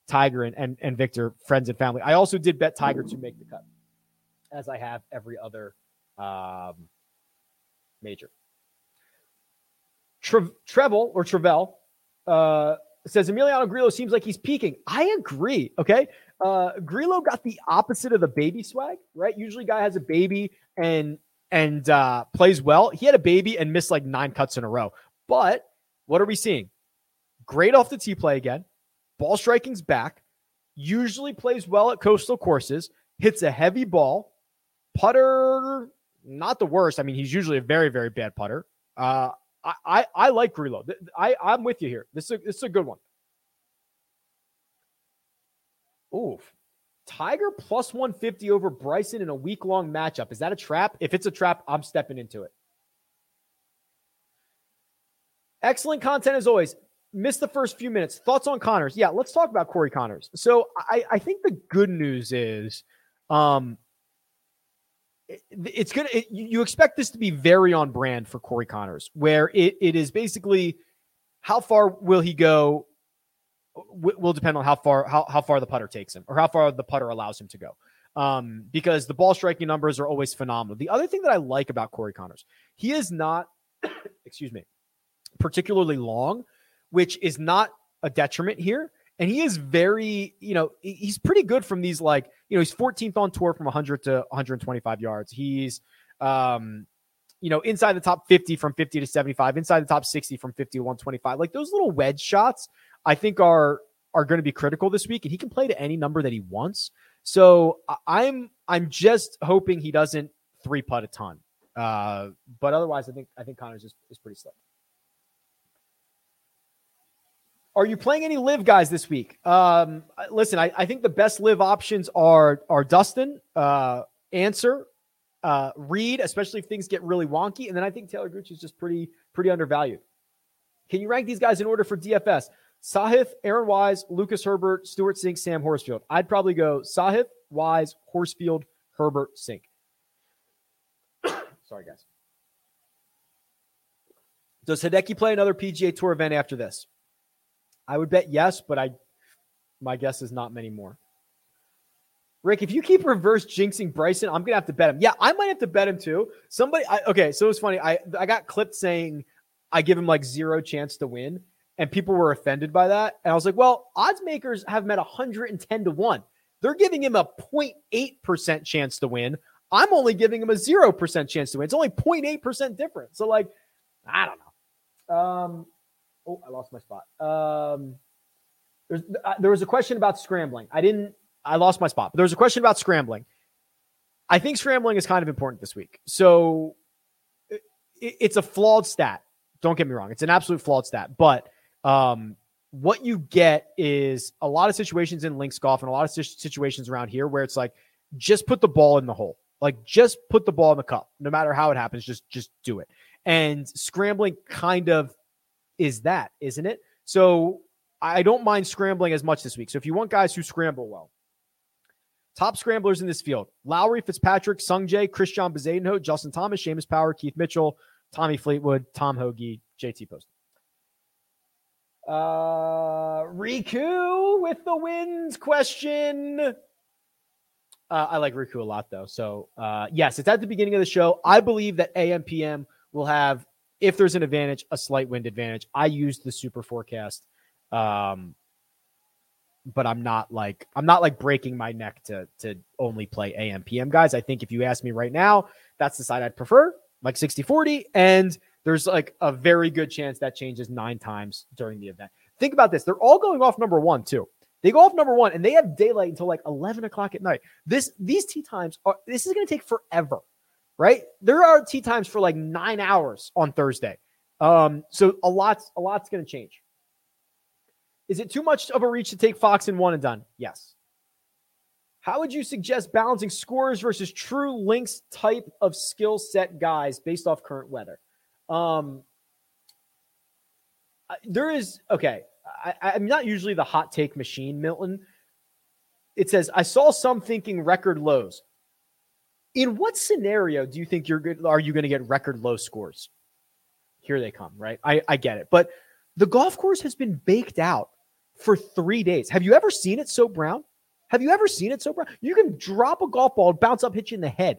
Tiger and Victor, friends and family. I also did bet Tiger to make the cut, as I have every other major. Trevel says Emiliano Grillo seems like he's peaking. I agree. Okay. Grillo got the opposite of the baby swag, right? Usually guy has a baby and plays well. He had a baby and missed like 9 cuts in a row. But what are we seeing? Great off the tee play again. Ball striking's back. Usually plays well at coastal courses. Hits a heavy ball. Putter, not the worst. I mean, he's usually a very, very bad putter. I like Grillo. I'm with you here. This is a good one. Oof. Tiger plus 150 over Bryson in a week-long matchup. Is that a trap? If it's a trap, I'm stepping into it. Excellent content as always. Missed the first few minutes. Thoughts on Conners? Yeah, let's talk about Corey Conners. So I think the good news is it's good. You expect this to be very on brand for Corey Conners, where it is basically how far will he go will depend on how far the putter takes him or how far the putter allows him to go. Because the ball striking numbers are always phenomenal. The other thing that I like about Corey Conners, he is not, excuse me, particularly long, which is not a detriment here. And he is very, he's pretty good from these, he's 14th on tour from 100 to 125 yards. He's, inside the top 50 from 50 to 75, inside the top 60 from 50 to 125. Like those little wedge shots, I think are going to be critical this week, and he can play to any number that he wants. So I'm just hoping he doesn't 3-putt a ton. But otherwise, I think Conners is pretty slick. Are you playing any live guys this week? Listen, I think the best live options are Dustin, Ancer, Reed, especially if things get really wonky. And then I think Taylor Gooch is just pretty undervalued. Can you rank these guys in order for DFS? Sahith, Aaron Wise, Lucas Herbert, Stuart Sink, Sam Horsfield. I'd probably go Sahith, Wise, Horsfield, Herbert, Sink. Sorry, guys. Does Hideki play another PGA Tour event after this? I would bet yes, but my guess is not many more. Rick, if you keep reverse jinxing Bryson, I'm going to have to bet him. Yeah, I might have to bet him too. So it's funny. I got clipped saying I give him like zero chance to win, and people were offended by that. And I was like, well, odds makers have him at 110 to 1. They're giving him a 0.8% chance to win. I'm only giving him a 0% chance to win. It's only 0.8% difference. So like, I don't know. Oh, I lost my spot. There was a question about scrambling. I lost my spot. But there was a question about scrambling. I think scrambling is kind of important this week. So it's a flawed stat. Don't get me wrong. It's an absolute flawed stat. But what you get is a lot of situations in links golf and a lot of situations around here where it's like, just put the ball in the hole. Like, just put the ball in the cup. No matter how it happens, just do it. And scrambling kind of is that, isn't it? So I don't mind scrambling as much this week. So if you want guys who scramble well, top scramblers in this field, Lowry, Fitzpatrick, Sungjae, Christian Bezadenhout, Justin Thomas, Seamus Power, Keith Mitchell, Tommy Fleetwood, Tom Hoagie, JT Post. Riku with the wins question. I like Riku a lot though. So yes, it's at the beginning of the show. I believe that AMPM will have, if there's an advantage, a slight wind advantage. I used the super forecast, but I'm not like breaking my neck to only play AM/PM guys. I think if you ask me right now, that's the side I'd prefer, like 60-40, and there's like a very good chance that changes 9 times during the event. Think about this. They're all going off number one too. They go off number one, and they have daylight until like 11 o'clock at night. These tee times are. This is going to take forever. Right? There are tee times for like 9 hours on Thursday. So a lot's going to change. Is it too much of a reach to take Fox in 1 and done? Yes. How would you suggest balancing scores versus true links type of skill set guys based off current weather? I'm not usually the hot take machine, Milton. It says, I saw some thinking record lows. In what scenario do you think are you going to get record low scores? Here they come, right? I get it. But the golf course has been baked out for 3 days. Have you ever seen it so brown? You can drop a golf ball, bounce up, hit you in the head.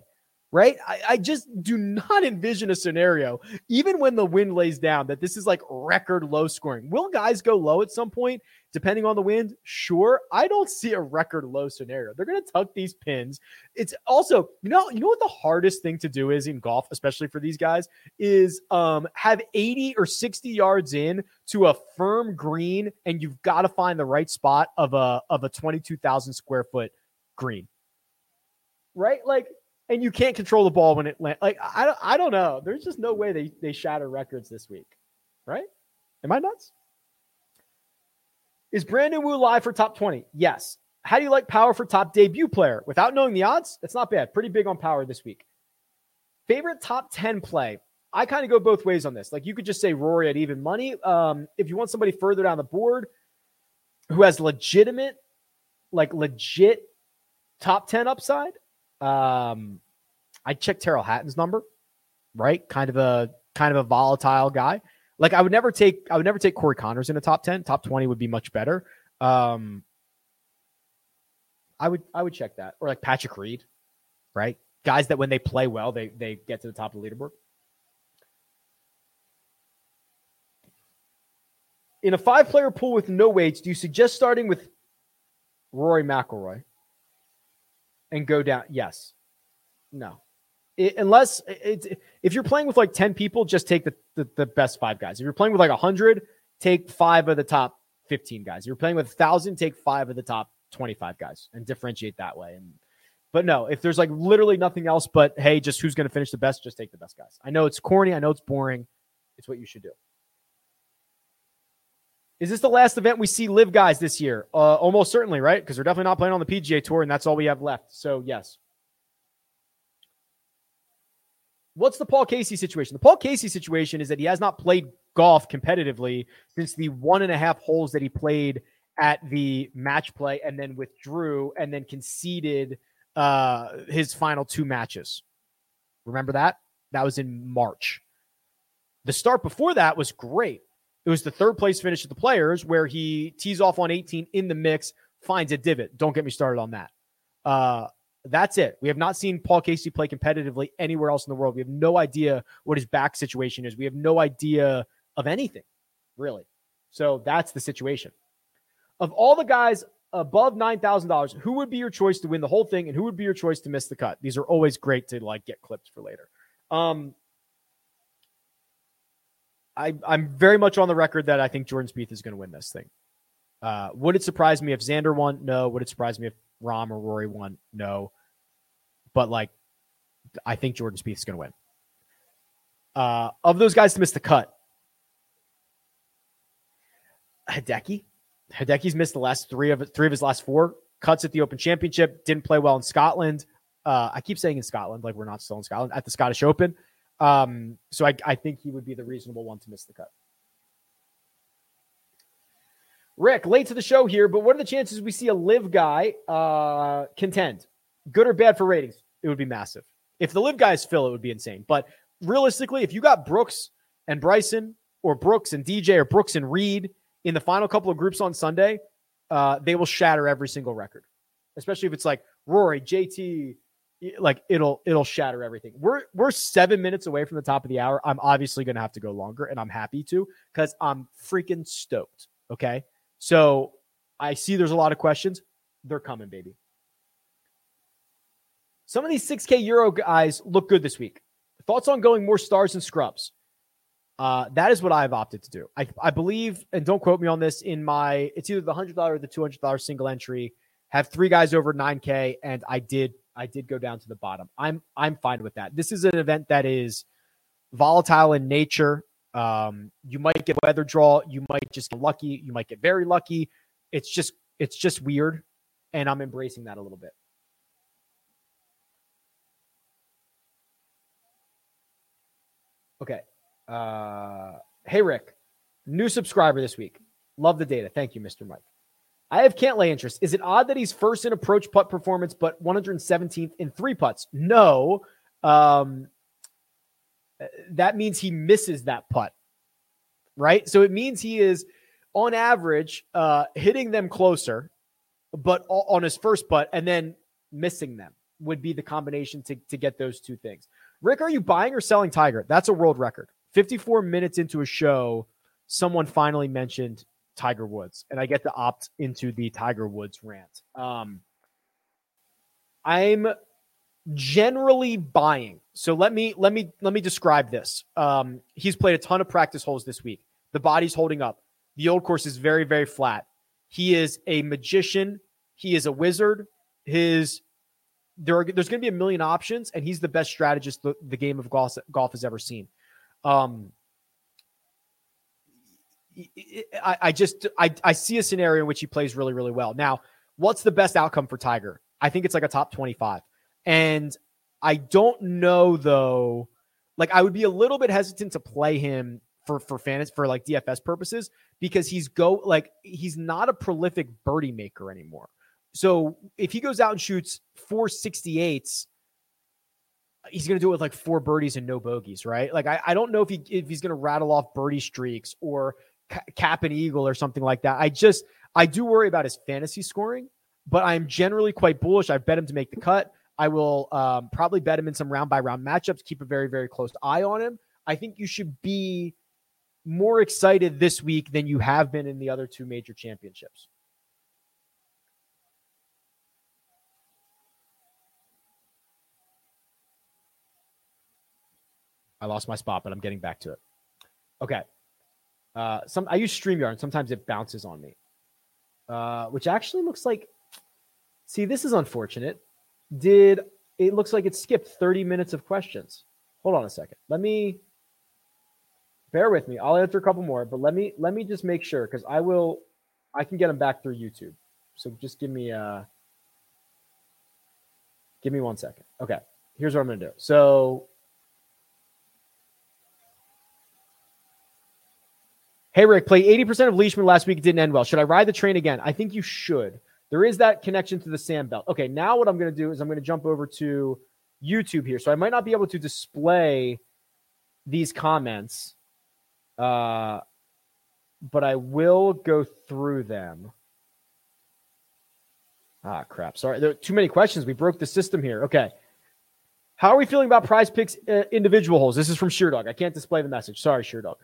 right? I just do not envision a scenario, even when the wind lays down, that this is like record low scoring. Will guys go low at some point, depending on the wind? Sure. I don't see a record low scenario. They're going to tuck these pins. It's also, you know what the hardest thing to do is in golf, especially for these guys, is have 80 or 60 yards in to a firm green, and you've got to find the right spot of a 22,000 square foot green, right? Like, and you can't control the ball when it lands. Like, I don't know. There's just no way they shatter records this week, right? Am I nuts? Is Brandon Wu live for top 20? Yes. How do you like power for top debut player? Without knowing the odds, it's not bad. Pretty big on power this week. Favorite top 10 play? I kind of go both ways on this. Like, you could just say Rory at even money. If you want somebody further down the board who has legit top 10 upside, I checked Terrell Hatton's number, right? Kind of a volatile guy. Like, I would never take Corey Conners in a top 10. Top 20 would be much better. I would check that, or like Patrick Reed, right? Guys that when they play well, they get to the top of the leaderboard. In a 5-player pool with no weights, do you suggest starting with Rory McIlroy and go down? Yes. No. If you're playing with like 10 people, just take the best 5 guys. If you're playing with like 100, take 5 of the top 15 guys. If you're playing with 1,000, take 5 of the top 25 guys and differentiate that way. But no, if there's like literally nothing else but, hey, just who's going to finish the best, just take the best guys. I know it's corny. I know it's boring. It's what you should do. Is this the last event we see live guys this year? Almost certainly, right? Because they're definitely not playing on the PGA Tour, and that's all we have left. So, yes. What's the Paul Casey situation? The Paul Casey situation is that he has not played golf competitively since the 1.5 holes that he played at the match play and then withdrew and then conceded his final 2 matches. Remember that? That was in March. The start before that was great. It was the 3rd place finish of the Players where he tees off on 18 in the mix, finds a divot. Don't get me started on that. That's it. We have not seen Paul Casey play competitively anywhere else in the world. We have no idea what his back situation is. We have no idea of anything, really. So that's the situation. Of all the guys above $9,000, who would be your choice to win the whole thing and who would be your choice to miss the cut? These are always great to like get clips for later. I'm very much on the record that I think Jordan Spieth is going to win this thing. Would it surprise me if Xander won? No. Would it surprise me if Rom or Rory won? No. But, like, I think Jordan Spieth is going to win. Of those guys to miss the cut, Hideki. Hideki's missed the last three of his last 4 cuts at the Open Championship. Didn't play well in Scotland. I keep saying in Scotland, like we're not still in Scotland, at the Scottish Open. So I think he would be the reasonable one to miss the cut. Rick, late to the show here, but what are the chances we see a live guy contend? Good or bad for ratings? It would be massive. If the live guys fill, it would be insane. But realistically, if you got Brooks and Bryson or Brooks and DJ or Brooks and Reed in the final couple of groups on Sunday, they will shatter every single record, especially if it's like Rory, JT, like it'll shatter everything. We're 7 minutes away from the top of the hour. I'm obviously going to have to go longer, and I'm happy to because I'm freaking stoked. Okay. So I see there's a lot of questions. They're coming, baby. Some of these 6K Euro guys look good this week. Thoughts on going more stars and scrubs? That is what I've opted to do. I believe, and don't quote me on this, it's either the $100 or the $200 single entry, have 3 guys over 9K, and I did go down to the bottom. I'm fine with that. This is an event that is volatile in nature. You might get weather draw. You might just get lucky. You might get very lucky. It's just weird. And I'm embracing that a little bit. Okay. Hey, Rick, new subscriber this week. Love the data. Thank you, Mr. Mike. I have Cantlay interest. Is it odd that he's first in approach putt performance, but 117th in 3 putts? No. That means he misses that putt, right? So it means he is, on average, hitting them closer, but on his first putt and then missing them. would be the combination to get those two things. Rick, are you buying or selling Tiger? That's a world record. 54 minutes into a show, someone finally mentioned Tiger Woods, and I get to opt into the Tiger Woods rant. I'm generally buying. So let me describe this. He's played a ton of practice holes this week. The body's holding up. The old course is very, very flat. He is a magician. He is a wizard. There's going to be a million options, and he's the best strategist the game of golf has ever seen. I see a scenario in which he plays really, really well. Now, what's the best outcome for Tiger? I think it's like a top 25. And I don't know, though, like I would be a little bit hesitant to play him for fantasy, for like DFS purposes, because he's not a prolific birdie maker anymore. So if he goes out and shoots 468s, he's going to do it with like four birdies and no bogeys, right? Like, I don't know if he's going to rattle off birdie streaks or cap an eagle or something like that. I do worry about his fantasy scoring, but I'm generally quite bullish. I bet him to make the cut. I will probably bet him in some round by round matchups, keep a very, very close eye on him. I think you should be more excited this week than you have been in the other two major championships. I lost my spot, but I'm getting back to it. Okay. I use StreamYard, and sometimes it bounces on me, which actually looks like... See, this is unfortunate. It looks like it skipped 30 minutes of questions. Hold on a second. Bear with me. I'll answer a couple more, but let me just make sure, because I can get them back through YouTube. So just give me 1 second. Okay. Here's what I'm going to do. So... Hey, Rick, played 80% of Leishman last week. It didn't end well. Should I ride the train again? I think you should. There is that connection to the sand belt. Okay, now what I'm going to do is I'm going to jump over to YouTube here. So I might not be able to display these comments, but I will go through them. Ah, crap. Sorry. There are too many questions. We broke the system here. Okay. How are we feeling about Prize Picks individual holes? This is from SureDog. I can't display the message. Sorry, SureDog.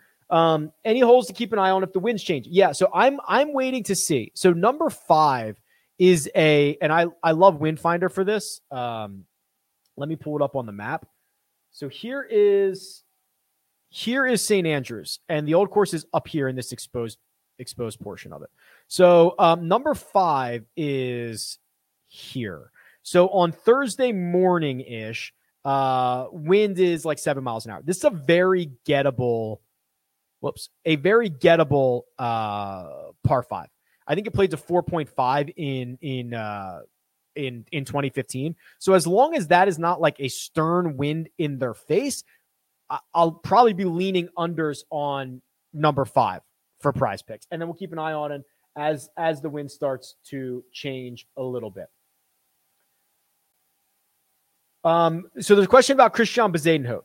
Any holes to keep an eye on if the winds change? Yeah. So I'm waiting to see. So number 5 is I love Windfinder for this. Let me pull it up on the map. So here is St. Andrews, and the old course is up here in this exposed portion of it. So, number 5 is here. So on Thursday morning ish, wind is like 7 miles an hour. This is a very gettable par 5. I think it played to 4.5 in 2015. So as long as that is not like a stern wind in their face, I'll probably be leaning unders on number 5 for Prize Picks, and then we'll keep an eye on it as the wind starts to change a little bit. So there's a question about Christian Bezuidenhout.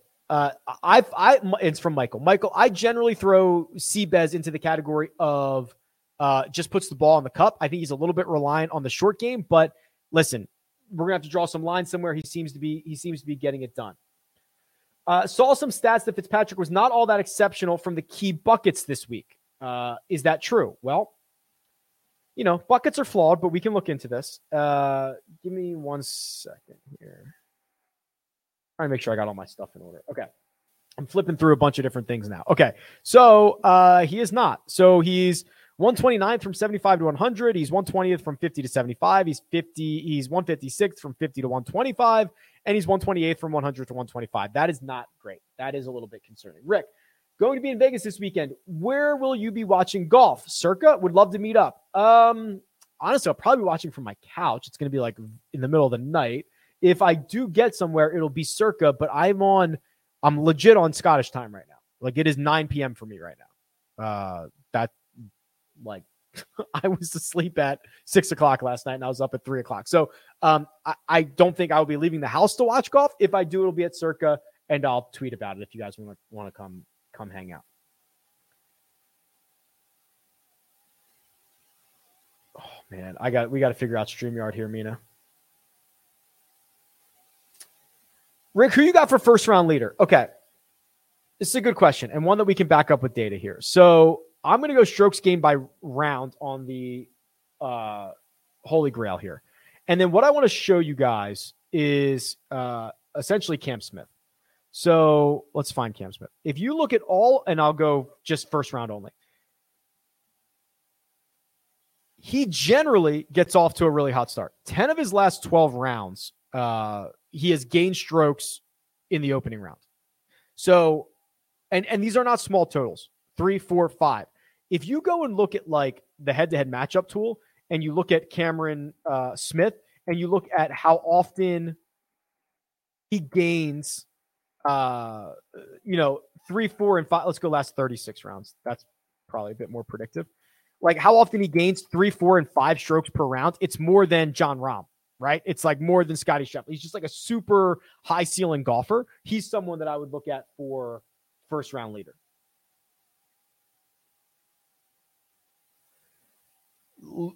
It's from Michael. Michael, I generally throw Seabez into the category of just puts the ball in the cup. I think he's a little bit reliant on the short game, but listen, we're gonna have to draw some lines somewhere. He seems to be getting it done. Saw some stats that Fitzpatrick was not all that exceptional from the key buckets this week. Is that true? Well, you know, buckets are flawed, but we can look into this. Give me 1 second here. All right, make sure I got all my stuff in order. Okay. I'm flipping through a bunch of different things now. Okay. So he is not. So he's 129th from 75 to 100. He's 120th from 50 to 75. He's 156th from 50 to 125. And he's 128th from 100 to 125. That is not great. That is a little bit concerning. Rick, going to be in Vegas this weekend. Where will you be watching golf? Circa? Would love to meet up. Honestly, I'll probably be watching from my couch. It's going to be like in the middle of the night. If I do get somewhere, it'll be Circa, but I'm legit on Scottish time right now. Like it is 9 p.m. for me right now. I was asleep at 6 o'clock last night and I was up at 3 o'clock. So I don't think I will be leaving the house to watch golf. If I do, it'll be at Circa, and I'll tweet about it if you guys want to come hang out. Oh man, we got to figure out StreamYard here, Mina. Rick, who you got for first round leader? Okay. This is a good question and one that we can back up with data here. So I'm going to go strokes gained by round on the Holy Grail here. And then what I want to show you guys is essentially Cam Smith. So let's find Cam Smith. If you look at all, and I'll go just first round only. He generally gets off to a really hot start. 10 of his last 12 rounds, he has gained strokes in the opening round. So, and these are not small totals, 3, 4, 5. If you go and look at like the head-to-head matchup tool and you look at Cameron Smith and you look at how often he gains, 3, 4, and 5. Let's go last 36 rounds. That's probably a bit more predictive. Like how often he gains 3, 4, and 5 strokes per round. It's more than Jon Rahm, right? It's like more than Scottie Scheffler. He's just like a super high ceiling golfer. He's someone that I would look at for first round leader.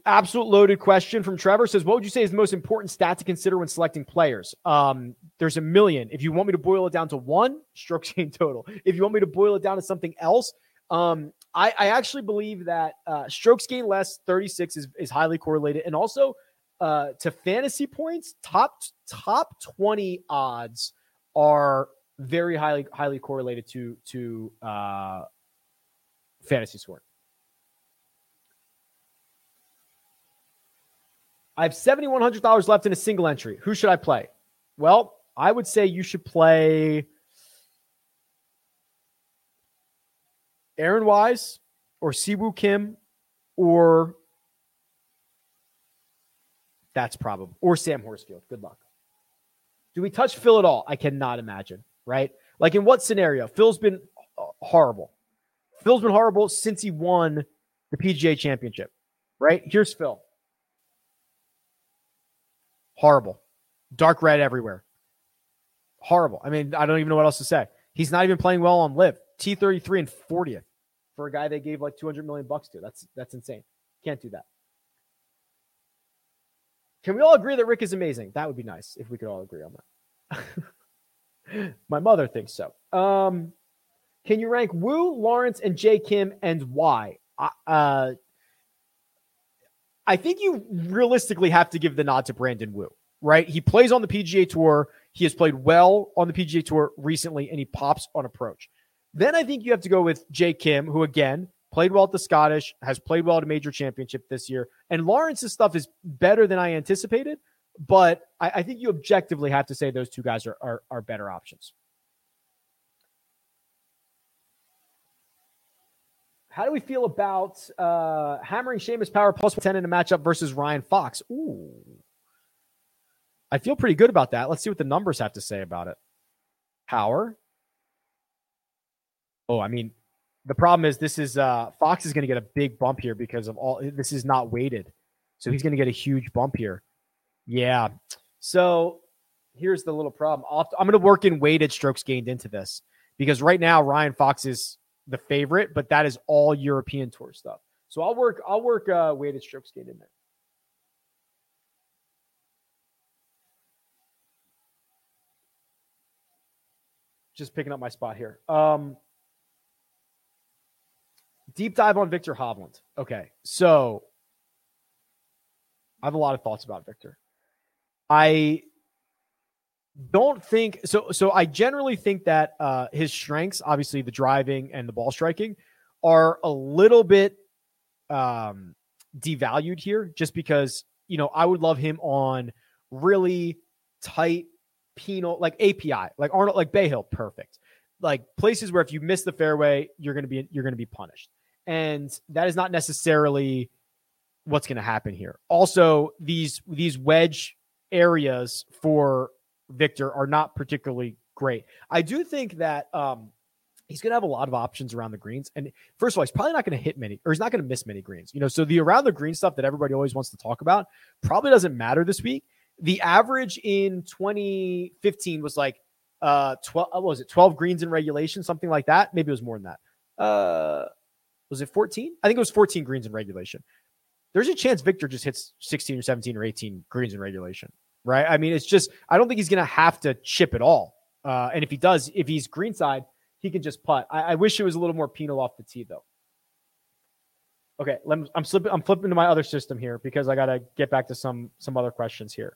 Absolute loaded question from Trevor says, what would you say is the most important stat to consider when selecting players? There's a million. If you want me to boil it down to one, strokes gained total. If you want me to boil it down to something else, I actually believe that strokes gained less 36 is highly correlated. And also to fantasy points, top 20 odds are very highly correlated to fantasy scoring. I have $7,100 left in a single entry. Who should I play? Well, I would say you should play Aaron Wise or Siwoo Kim or Sam Horsfield. Good luck. Do we touch Phil at all? I cannot imagine, right? Like in what scenario? Phil's been horrible. Phil's been horrible since he won the PGA Championship, right? Here's Phil. Horrible. Dark red everywhere. Horrible. I mean, I don't even know what else to say. He's not even playing well on LIV. T33 and 40th. For a guy they gave like $200 million to. That's insane. Can't do that. Can we all agree that Rick is amazing? That would be nice if we could all agree on that. My mother thinks so. Can you rank Wu, Lawrence, and J. Kim and why? I think you realistically have to give the nod to Brandon Wu, right? He plays on the PGA Tour. He has played well on the PGA Tour recently, and he pops on approach. Then I think you have to go with Jae Kim, who, again, played well at the Scottish, has played well at a major championship this year. And Lawrence's stuff is better than I anticipated, but I think you objectively have to say those two guys are better options. How do we feel about hammering Seamus Power +10 in a matchup versus Ryan Fox? Ooh. I feel pretty good about that. Let's see what the numbers have to say about it. Power. Oh, I mean, the problem is this is Fox is going to get a big bump here because of all this is not weighted. So he's going to get a huge bump here. Yeah. So here's the little problem. I'm going to work in weighted strokes gained into this because right now Ryan Fox is the favorite, but that is all European Tour stuff. So I'll work weighted strokes gained in there. Just picking up my spot here. Deep dive on Viktor Hovland. Okay, so I have a lot of thoughts about Viktor. I don't think so. So I generally think that his strengths, obviously the driving and the ball striking, are a little bit devalued here, just because I would love him on really tight penal like API, like Arnold, like Bay Hill, perfect, like places where if you miss the fairway, you're gonna be punished. And that is not necessarily what's going to happen here. Also, these wedge areas for Viktor are not particularly great. I do think that he's going to have a lot of options around the greens. And first of all, he's probably not going to hit many, or he's not going to miss many greens. So the around the green stuff that everybody always wants to talk about probably doesn't matter this week. The average in 2015 was like 12 greens in regulation, something like that. Maybe it was more than that. Was it 14? I think it was 14 greens in regulation. There's a chance Viktor just hits 16 or 17 or 18 greens in regulation, right? I mean, I don't think he's going to have to chip at all And if he does, if he's greenside, he can just putt. I wish it was a little more penal off the tee, though. Okay, I'm flipping to my other system here because I got to get back to some other questions here.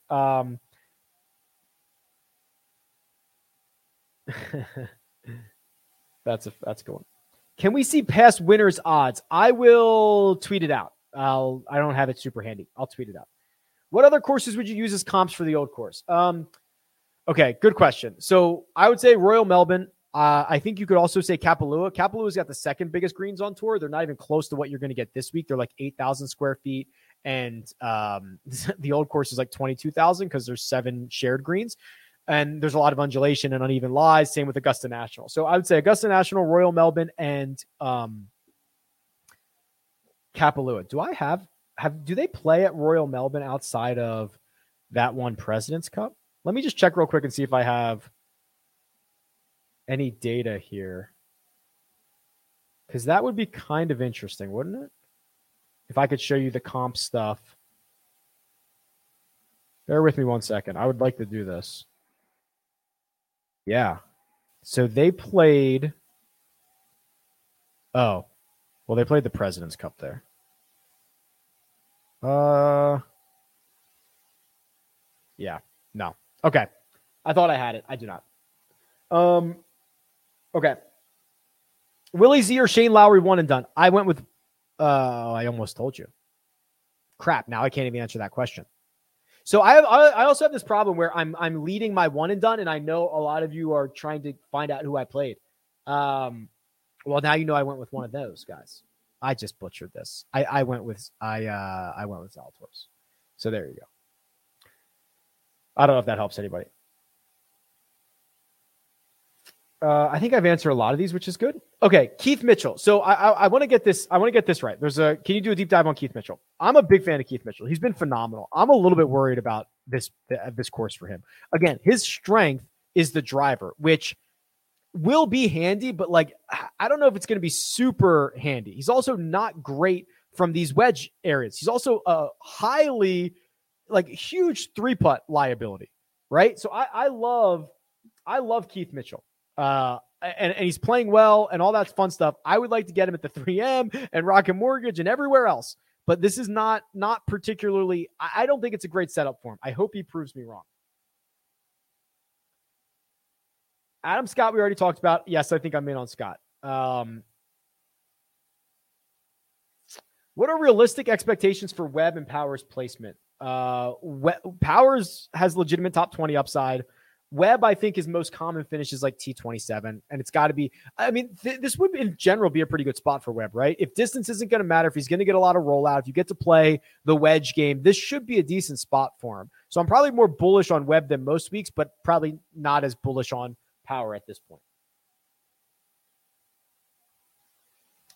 That's a good one. Can we see past winners' odds? I will tweet it out. I don't have it super handy. I'll tweet it out. What other courses would you use as comps for the old course? Okay, good question. So I would say Royal Melbourne. I think you could also say Kapalua. Kapalua's got the second biggest greens on tour. They're not even close to what you're going to get this week. They're like 8,000 square feet. And the old course is like 22,000 because there's 7 shared greens. And there's a lot of undulation and uneven lies. Same with Augusta National. So I would say Augusta National, Royal Melbourne, and Kapalua. Do I do they play at Royal Melbourne outside of that one President's Cup? Let me just check real quick and see if I have any data here. Because that would be kind of interesting, wouldn't it? If I could show you the comp stuff. Bear with me one second. I would like to do this. Yeah. So they played. Oh, well, they played the President's Cup there. Yeah, no. Okay. I thought I had it. I do not. Okay. Willie Z or Shane Lowry, 1 and done. I went with, I almost told you. Crap. Now I can't even answer that question. So I also have this problem where I'm leading my 1 and done, and I know a lot of you are trying to find out who I played. Well, now you know I went with one of those guys. I just butchered this. I went with Zalatoris. So there you go. I don't know if that helps anybody. I think I've answered a lot of these, which is good. Okay, Keith Mitchell. So I want to get this. I want to get this right. Can you do a deep dive on Keith Mitchell? I'm a big fan of Keith Mitchell. He's been phenomenal. I'm a little bit worried about this course for him. Again, his strength is the driver, which will be handy, but like I don't know if it's going to be super handy. He's also not great from these wedge areas. He's also a highly huge 3-putt liability, right? So I love Keith Mitchell. And he's playing well and all that fun stuff. I would like to get him at the 3M and Rocket Mortgage and everywhere else, but this is not particularly, I don't think it's a great setup for him. I hope he proves me wrong. Adam Scott, we already talked about. Yes, I think I'm in on Scott. What are realistic expectations for Webb and Powers placement? Powers has legitimate top 20 upside. Webb, I think, his most common finish is like T27, and it's got to be, this would in general be a pretty good spot for Webb, right? If distance isn't going to matter, if he's going to get a lot of rollout, if you get to play the wedge game, this should be a decent spot for him. So I'm probably more bullish on Webb than most weeks, but probably not as bullish on Power at this point.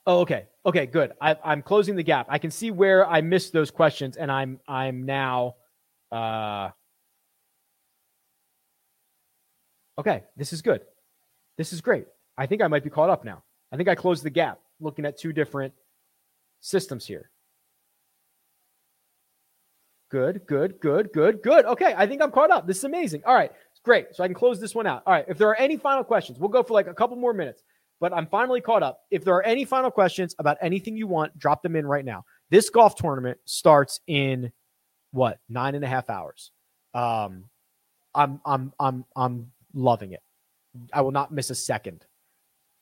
Oh, okay. Okay, good. I'm closing the gap. I can see where I missed those questions, and I'm now... Okay, this is good. This is great. I think I might be caught up now. I think I closed the gap looking at 2 different systems here. Good. Okay, I think I'm caught up. This is amazing. All right, great. So I can close this one out. All right, if there are any final questions, we'll go for a couple more minutes, but I'm finally caught up. If there are any final questions about anything you want, drop them in right now. This golf tournament starts in 9.5 hours. I'm loving it. I will not miss a second.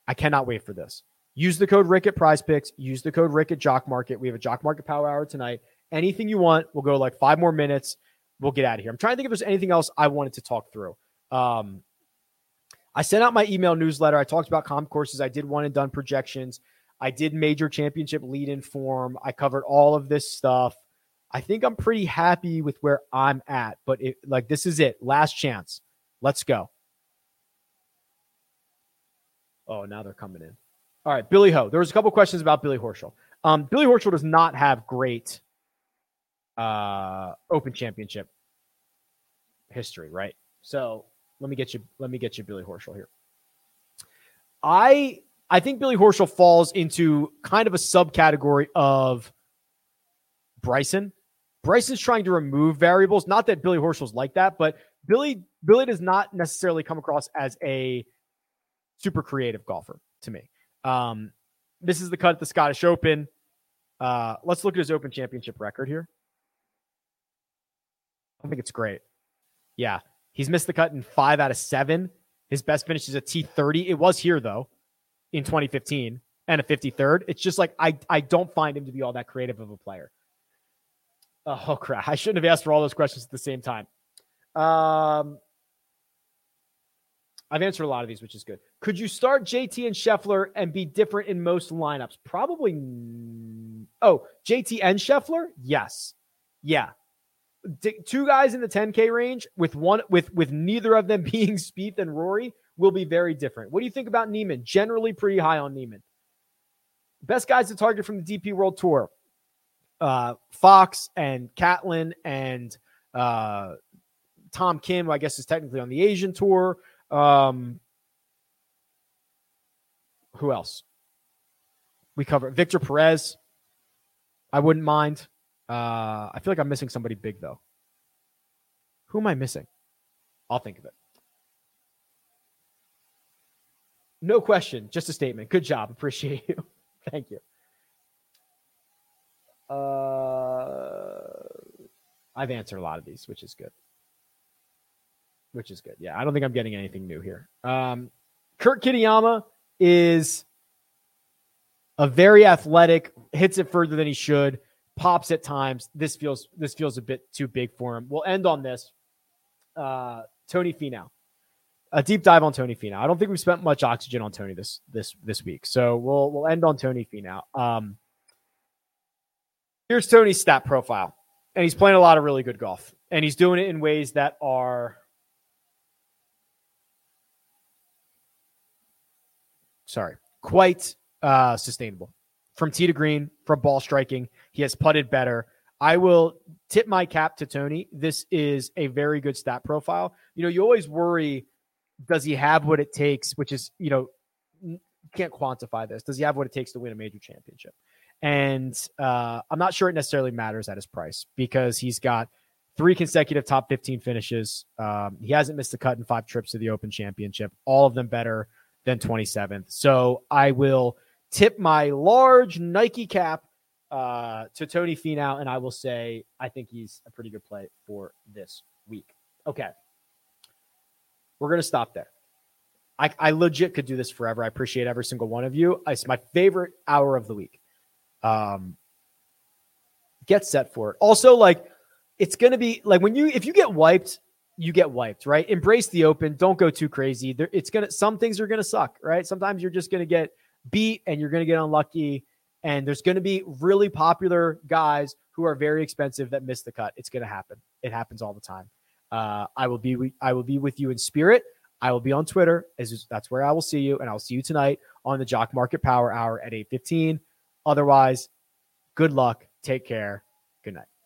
I cannot wait for this. Use the code Rick at Prize Picks. Use the code Rick at Jock Market. We have a Jock Market Power Hour tonight. Anything you want, we'll go 5 more minutes. We'll get out of here. I'm trying to think if there's anything else I wanted to talk through. I sent out my email newsletter. I talked about comp courses. I did 1 and done projections. I did major championship lead in form. I covered all of this stuff. I think I'm pretty happy with where I'm at, but this is it. Last chance. Let's go. Oh, now they're coming in. All right, Billy Ho. There was a couple questions about Billy Horschel. Billy Horschel does not have great Open Championship history, right? So let me get you Billy Horschel here. I think Billy Horschel falls into kind of a subcategory of Bryson's trying to remove variables. Not that Billy Horschel's like that, but Billy Billy does not necessarily come across as a super creative golfer to me. This is the cut at the Scottish Open. Let's look at his Open Championship record here. I think it's great. Yeah, he's missed the cut in 5 out of 7. His best finish is a T30. It was here, though, in 2015 and a 53rd. It's just like I don't find him to be all that creative of a player. Oh, crap. I shouldn't have asked for all those questions at the same time. I've answered a lot of these, which is good. Could you start JT and Scheffler and be different in most lineups? Probably. Oh, JT and Scheffler? Yes. Yeah. Two guys in the 10K range with one with neither of them being Spieth and Rory will be very different. What do you think about Niemann? Generally pretty high on Niemann. Best guys to target from the DP World Tour. Fox and Catlin and Tom Kim, who I guess is technically on the Asian tour. Who else? We cover Victor Perez. I wouldn't mind. I feel like I'm missing somebody big, though. Who am I missing? I'll think of it. No question. Just a statement. Good job. Appreciate you. Thank you. I've answered a lot of these, which is good. Yeah, I don't think I'm getting anything new here. Kurt Kitayama is a very athletic, hits it further than he should, pops at times. This feels a bit too big for him. We'll end on this. Tony Finau. A deep dive on Tony Finau. I don't think we've spent much oxygen on Tony this week. So we'll end on Tony Finau. Here's Tony's stat profile. And he's playing a lot of really good golf. And he's doing it in ways that are... quite sustainable. From tee to green, from ball striking. He has putted better. I will tip my cap to Tony. This is a very good stat profile. You know, you always worry, does he have what it takes, which is, you know, you can't quantify this. Does he have what it takes to win a major championship? And I'm not sure it necessarily matters at his price because he's got 3 consecutive top 15 finishes. He hasn't missed the cut in 5 trips to the Open Championship, all of them better than 27th. So I will tip my large Nike cap to Tony Finau, and I will say I think he's a pretty good play for this week. Okay. We're going to stop there. I legit could do this forever. I appreciate every single one of you. It's my favorite hour of the week. Get set for it. Also, like, it's going to be like if you get wiped, you get wiped, right? Embrace the Open. Don't go too crazy. Some things are going to suck, right? Sometimes you're just going to get beat and you're going to get unlucky. And there's going to be really popular guys who are very expensive that miss the cut. It's going to happen. It happens all the time. I will be with you in spirit. I will be on Twitter. That's where I will see you. And I'll see you tonight on the Jock Market Power Hour at 8:15. Otherwise, good luck. Take care. Good night.